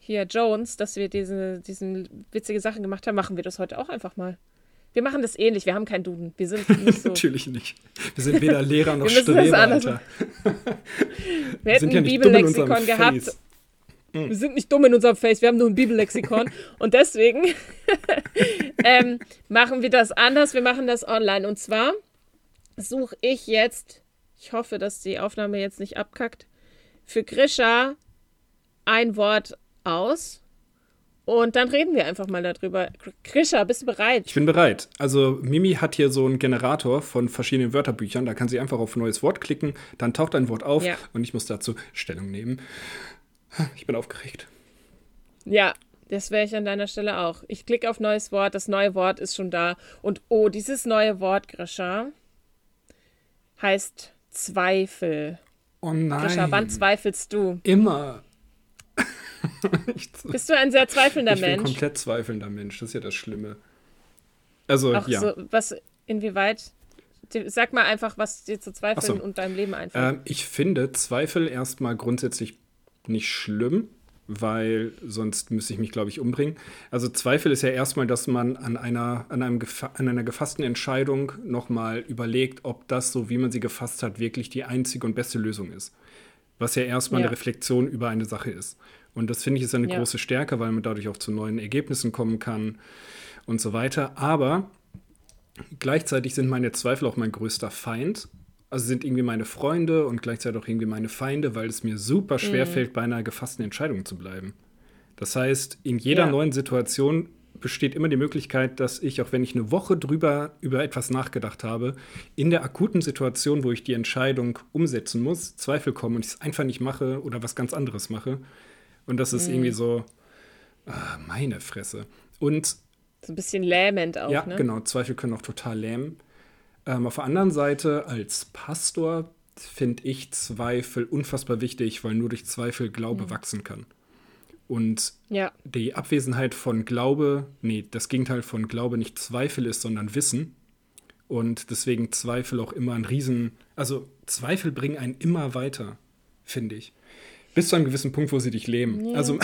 hier Jones, dass wir diesen witzige Sachen gemacht haben, machen wir das heute auch einfach mal. Wir machen das ähnlich, wir haben keinen Duden. Wir sind nicht so. Natürlich nicht. Wir sind weder Lehrer noch Streber, Alter. Wir sind ja nicht dumm in unserem Face. Wir sind nicht dumm in unserem Face, wir haben nur ein Bibellexikon. Und deswegen machen wir das anders, wir machen das online. Und zwar suche ich jetzt, ich hoffe, dass die Aufnahme jetzt nicht abkackt, für Grisha ein Wort aus und dann reden wir einfach mal darüber. Grisha, bist du bereit? Ich bin bereit. Also Mimi hat hier so einen Generator von verschiedenen Wörterbüchern, da kann sie einfach auf ein neues Wort klicken, dann taucht ein Wort auf und ich muss dazu Stellung nehmen. Ich bin aufgeregt. Ja, das wäre ich an deiner Stelle auch. Ich klicke auf neues Wort, das neue Wort ist schon da und oh, dieses neue Wort, Grisha, heißt Zweifel. Oh nein. Grisha, wann zweifelst du? Immer. Bist du ein sehr zweifelnder Mensch? Ich bin ein komplett zweifelnder Mensch, das ist ja das Schlimme. Also, auch ja. So, was, inwieweit? Sag mal einfach, was dir zu zweifeln und deinem Leben einfällt. Ich finde Zweifel erstmal grundsätzlich nicht schlimm, weil sonst müsste ich mich, glaube ich, umbringen. Also Zweifel ist ja erstmal, dass man an einer gefassten Entscheidung nochmal überlegt, ob das, so wie man sie gefasst hat, wirklich die einzige und beste Lösung ist. Was ja erstmal eine Reflexion über eine Sache ist. Und das, finde ich, ist eine große Stärke, weil man dadurch auch zu neuen Ergebnissen kommen kann und so weiter. Aber gleichzeitig sind meine Zweifel auch mein größter Feind. Also sind irgendwie meine Freunde und gleichzeitig auch irgendwie meine Feinde, weil es mir super schwer fällt, bei einer gefassten Entscheidung zu bleiben. Das heißt, in jeder neuen Situation besteht immer die Möglichkeit, dass ich, auch wenn ich eine Woche drüber über etwas nachgedacht habe, in der akuten Situation, wo ich die Entscheidung umsetzen muss, Zweifel kommen und ich es einfach nicht mache oder was ganz anderes mache. Und das ist irgendwie so, meine Fresse. Und so ein bisschen lähmend auch, ne? Ja, genau. Zweifel können auch total lähmen. Auf der anderen Seite, als Pastor finde ich Zweifel unfassbar wichtig, weil nur durch Zweifel Glaube wachsen kann. Und die Abwesenheit von Glaube, das Gegenteil von Glaube nicht Zweifel ist, sondern Wissen. Und deswegen Zweifel auch immer Zweifel bringen einen immer weiter, finde ich. Bis zu einem gewissen Punkt, wo sie dich lähmen. Ja. Also,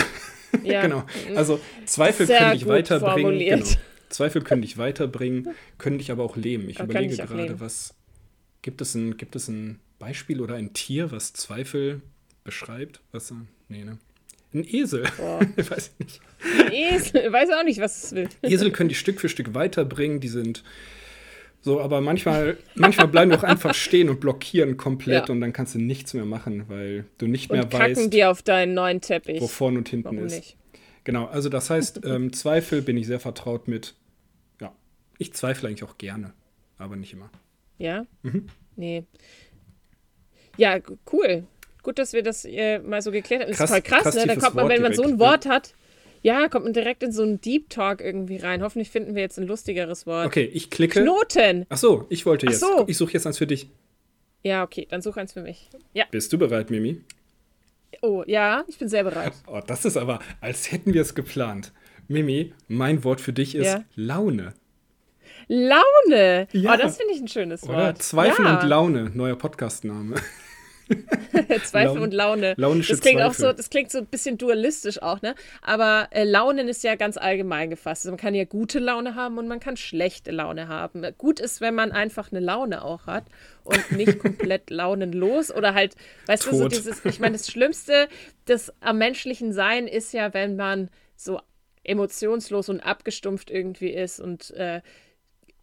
genau. Also Zweifel können dich weiterbringen. Genau. Zweifel können dich weiterbringen, können dich aber auch lähmen. Ich überlege gerade, was gibt es ein Beispiel oder ein Tier, was Zweifel beschreibt? Was? Nee, ne? Ein Esel. Weiß ich nicht. Ein Esel. Weiß auch nicht, was es will. Esel können die Stück für Stück weiterbringen. Die sind So, aber manchmal bleiben wir auch einfach stehen und blockieren komplett, ja, und dann kannst du nichts mehr machen, weil du nicht und mehr weißt, kacken dir auf deinen neuen Teppich, wo vorne und hinten warum ist. Nicht? Genau, also das heißt, Zweifel bin ich sehr vertraut mit. Ja, ich zweifle eigentlich auch gerne, aber nicht immer. Ja? Mhm. Nee. Ja, cool. Gut, dass wir das mal so geklärt haben. Das krass, ist voll krass, ne? Da kommt man, wenn man direkt so ein Wort hat, ja, kommt man direkt in so einen Deep Talk irgendwie rein. Hoffentlich finden wir jetzt ein lustigeres Wort. Okay, ich klicke. Knoten. Ach so, ich wollte jetzt. So. Ich suche jetzt eins für dich. Ja, okay, dann such eins für mich. Ja. Bist du bereit, Mimi? Oh, ja, ich bin sehr bereit. Oh, das ist aber, als hätten wir es geplant. Mimi, mein Wort für dich ist Laune. Laune? Ja. Oh, das finde ich ein schönes Wort. Oder? Zweifel und Laune, neuer Podcastname. Zweifel und Laune. Launische das klingt Zweifel. Auch so, das klingt so ein bisschen dualistisch auch, ne? Aber Launen ist ja ganz allgemein gefasst. Also man kann ja gute Laune haben und man kann schlechte Laune haben. Gut ist, wenn man einfach eine Laune auch hat und nicht komplett launenlos oder halt, weißt Tod. Du, so dieses, ich meine, das Schlimmste des am menschlichen Sein ist ja, wenn man so emotionslos und abgestumpft irgendwie ist und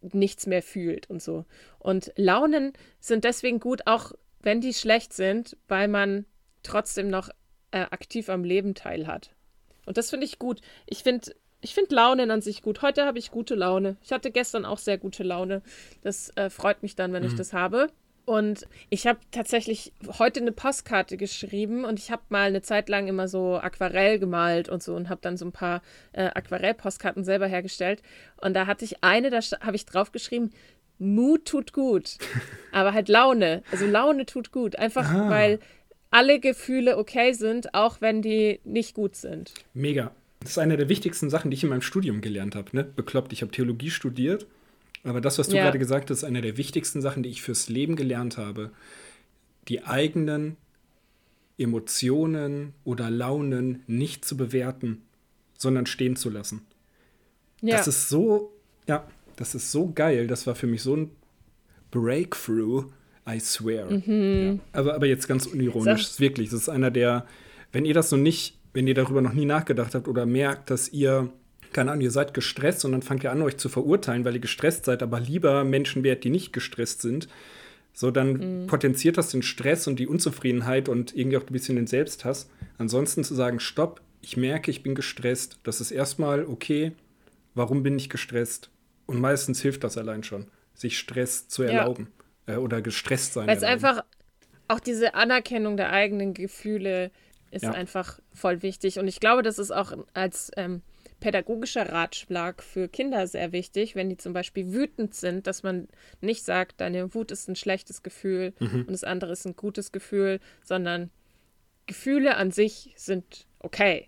nichts mehr fühlt und so. Und Launen sind deswegen gut, auch wenn die schlecht sind, weil man trotzdem noch aktiv am Leben teilhat. Und das finde ich gut. Ich find Launen an sich gut. Heute habe ich gute Laune. Ich hatte gestern auch sehr gute Laune. Das freut mich dann, wenn ich das habe. Und ich habe tatsächlich heute eine Postkarte geschrieben und ich habe mal eine Zeit lang immer so Aquarell gemalt und so und habe dann so ein paar Aquarell-Postkarten selber hergestellt. Und da hatte ich eine, da habe ich drauf geschrieben, Mut tut gut, aber halt Laune. Also Laune tut gut, einfach weil alle Gefühle okay sind, auch wenn die nicht gut sind. Mega. Das ist eine der wichtigsten Sachen, die ich in meinem Studium gelernt habe. Ne? Bekloppt, ich habe Theologie studiert, aber das, was du gerade gesagt hast, ist eine der wichtigsten Sachen, die ich fürs Leben gelernt habe. Die eigenen Emotionen oder Launen nicht zu bewerten, sondern stehen zu lassen. Ja. Das ist so, ja. Das ist so geil, das war für mich so ein Breakthrough, I swear. Mhm. Ja. Aber jetzt ganz unironisch, so. Wirklich, das ist einer der, wenn ihr das noch nicht, wenn ihr darüber noch nie nachgedacht habt oder merkt, dass ihr, keine Ahnung, ihr seid gestresst und dann fangt ihr an, euch zu verurteilen, weil ihr gestresst seid, aber lieber Menschen wert, die nicht gestresst sind, so dann potenziert das den Stress und die Unzufriedenheit und irgendwie auch ein bisschen den Selbsthass. Ansonsten zu sagen, stopp, ich merke, ich bin gestresst, das ist erstmal okay, warum bin ich gestresst? Und meistens hilft das allein schon, sich Stress zu erlauben oder gestresst sein. Weil es einfach auch diese Anerkennung der eigenen Gefühle ist einfach voll wichtig. Und ich glaube, das ist auch als pädagogischer Ratschlag für Kinder sehr wichtig, wenn die zum Beispiel wütend sind, dass man nicht sagt, deine Wut ist ein schlechtes Gefühl und das andere ist ein gutes Gefühl, sondern Gefühle an sich sind okay.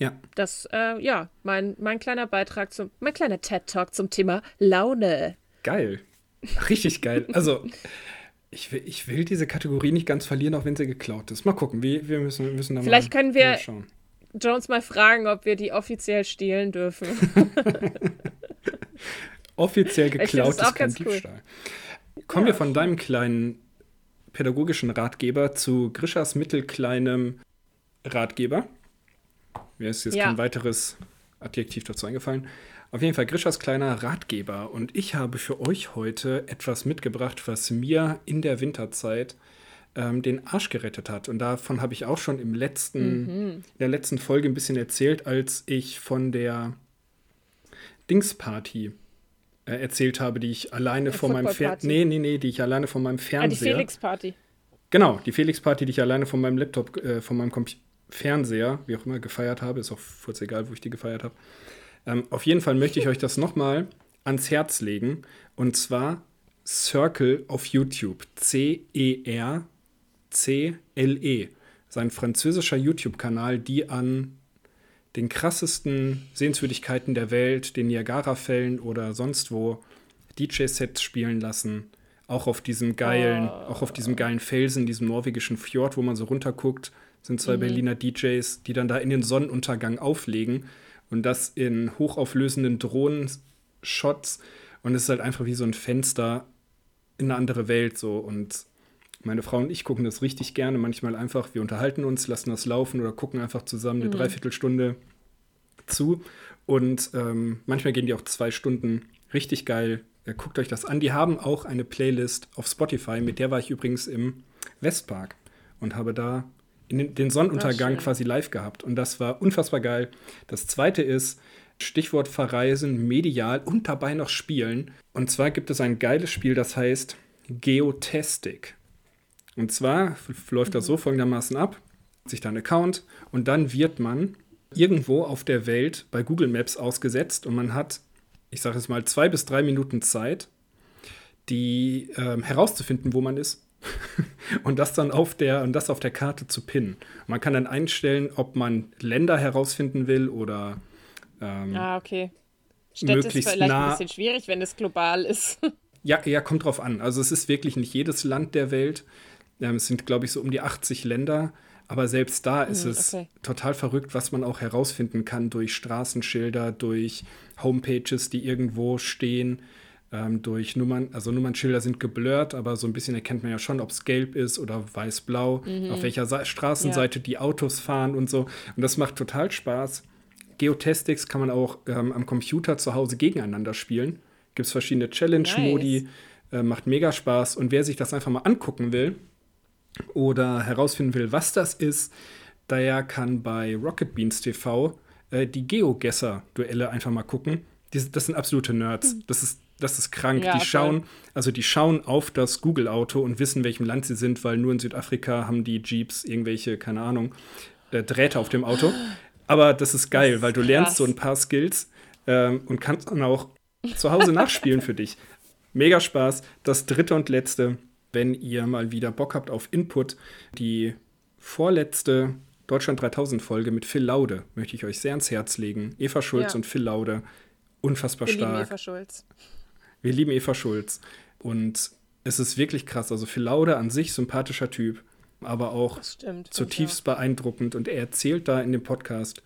Ja. Das, mein kleiner Beitrag mein kleiner TED-Talk zum Thema Laune. Geil. Richtig geil. Also, ich will diese Kategorie nicht ganz verlieren, auch wenn sie geklaut ist. Mal gucken, wir müssen da vielleicht mal schauen. Vielleicht können wir Jones mal fragen, ob wir die offiziell stehlen dürfen. Offiziell geklaut ist kein Diebstahl. Cool. Kommen wir von deinem kleinen pädagogischen Ratgeber zu Grishas mittelkleinem Ratgeber. Mir ist jetzt kein weiteres Adjektiv dazu eingefallen. Auf jeden Fall Grishas kleiner Ratgeber. Und ich habe für euch heute etwas mitgebracht, was mir in der Winterzeit den Arsch gerettet hat. Und davon habe ich auch schon in der letzten Folge ein bisschen erzählt, als ich von der Dingsparty erzählt habe, die ich alleine vor meinem Fernseher. Nee, die ich alleine vor meinem Fernseher. Die Felix-Party. Genau, die Felix-Party, die ich alleine von meinem Laptop, von meinem Fernseher, wie auch immer, gefeiert habe. Ist auch kurz egal, wo ich die gefeiert habe. Auf jeden Fall möchte ich euch das nochmal ans Herz legen. Und zwar Circle of YouTube. C-E-R-C-L-E. Sein französischer YouTube-Kanal, die an den krassesten Sehenswürdigkeiten der Welt, den Niagara-Fällen oder sonst wo DJ-Sets spielen lassen. Auch auf diesem geilen, Felsen, diesem norwegischen Fjord, wo man so runterguckt, sind zwei Berliner DJs, die dann da in den Sonnenuntergang auflegen und das in hochauflösenden Drohnen-Shots. Und es ist halt einfach wie so ein Fenster in eine andere Welt so. Und meine Frau und ich gucken das richtig gerne. Manchmal einfach, wir unterhalten uns, lassen das laufen oder gucken einfach zusammen eine Dreiviertelstunde zu. Und manchmal gehen die auch 2 Stunden richtig geil guckt euch das an. Die haben auch eine Playlist auf Spotify, mit der war ich übrigens im Westpark und habe da den Sonnenuntergang quasi live gehabt. Und das war unfassbar geil. Das zweite ist, Stichwort verreisen, medial und dabei noch spielen. Und zwar gibt es ein geiles Spiel, das heißt Geotastic. Und zwar läuft das so folgendermaßen ab. Sich dann Account und dann wird man irgendwo auf der Welt bei Google Maps ausgesetzt und man hat, ich sage jetzt mal, 2 bis 3 Minuten Zeit, die herauszufinden, wo man ist und das dann auf der Karte zu pinnen. Man kann dann einstellen, ob man Länder herausfinden will oder okay. Städte ist vielleicht ein bisschen schwierig, wenn es global ist. Ja, kommt drauf an. Also es ist wirklich nicht jedes Land der Welt. Es sind, glaube ich, so um die 80 Länder. Aber selbst da ist es total verrückt, was man auch herausfinden kann durch Straßenschilder, durch Homepages, die irgendwo stehen, durch Nummern. Also Nummernschilder sind geblurrt, aber so ein bisschen erkennt man ja schon, ob es gelb ist oder weiß-blau, auf welcher Straßenseite die Autos fahren und so. Und das macht total Spaß. Geotastics kann man auch am Computer zu Hause gegeneinander spielen. Gibt es verschiedene Challenge-Modi, macht mega Spaß. Und wer sich das einfach mal angucken will, oder herausfinden will, was das ist, daher kann bei Rocket Beans TV die Geogesser-Duelle einfach mal gucken. Das sind absolute Nerds. Das ist krank. Ja, die schauen auf das Google-Auto und wissen, in welchem Land sie sind, weil nur in Südafrika haben die Jeeps irgendwelche, keine Ahnung, Drähte auf dem Auto. Aber das ist geil, weil du lernst so ein paar Skills und kannst dann auch zu Hause nachspielen für dich. Mega Spaß. Das dritte und letzte. Wenn ihr mal wieder Bock habt auf Input, die vorletzte Deutschland 3000-Folge mit Phil Laude möchte ich euch sehr ans Herz legen. Eva Schulz und Phil Laude, unfassbar stark. Wir lieben Eva Schulz. Und es ist wirklich krass. Also Phil Laude an sich, sympathischer Typ, aber auch zutiefst beeindruckend. Und er erzählt da in dem Podcast,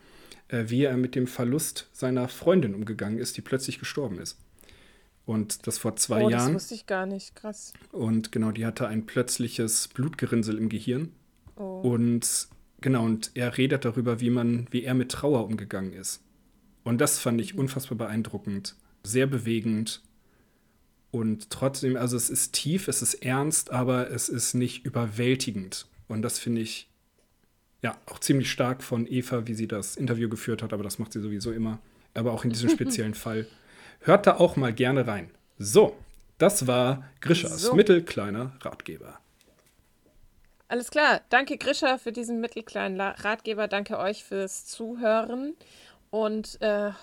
wie er mit dem Verlust seiner Freundin umgegangen ist, die plötzlich gestorben ist. Und das vor 2 Jahren. Das wusste ich gar nicht, krass. Und genau, die hatte ein plötzliches Blutgerinnsel im Gehirn. Oh. Und genau, und er redet darüber, wie er mit Trauer umgegangen ist. Und das fand ich unfassbar beeindruckend, sehr bewegend. Und trotzdem, also es ist tief, es ist ernst, aber es ist nicht überwältigend. Und das finde ich, ja, auch ziemlich stark von Eva, wie sie das Interview geführt hat. Aber das macht sie sowieso immer. Aber auch in diesem speziellen Fall. Hört da auch mal gerne rein. So, das war Grishas mittelkleiner Ratgeber. Alles klar. Danke, Grisha, für diesen mittelkleinen Ratgeber. Danke euch fürs Zuhören. Und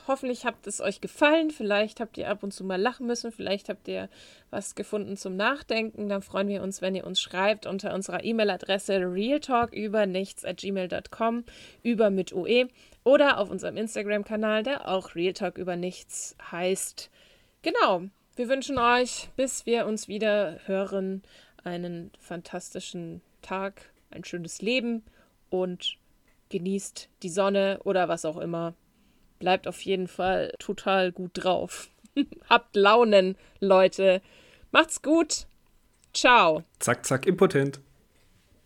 hoffentlich habt es euch gefallen. Vielleicht habt ihr ab und zu mal lachen müssen. Vielleicht habt ihr was gefunden zum Nachdenken. Dann freuen wir uns, wenn ihr uns schreibt unter unserer E-Mail-Adresse realtalkübernichts@gmail.com, über mit OE. Oder auf unserem Instagram-Kanal, der auch Real Talk über nichts heißt. Genau, wir wünschen euch, bis wir uns wieder hören, einen fantastischen Tag, ein schönes Leben und genießt die Sonne oder was auch immer. Bleibt auf jeden Fall total gut drauf. Habt Launen, Leute. Macht's gut. Ciao. Zack, zack, impotent.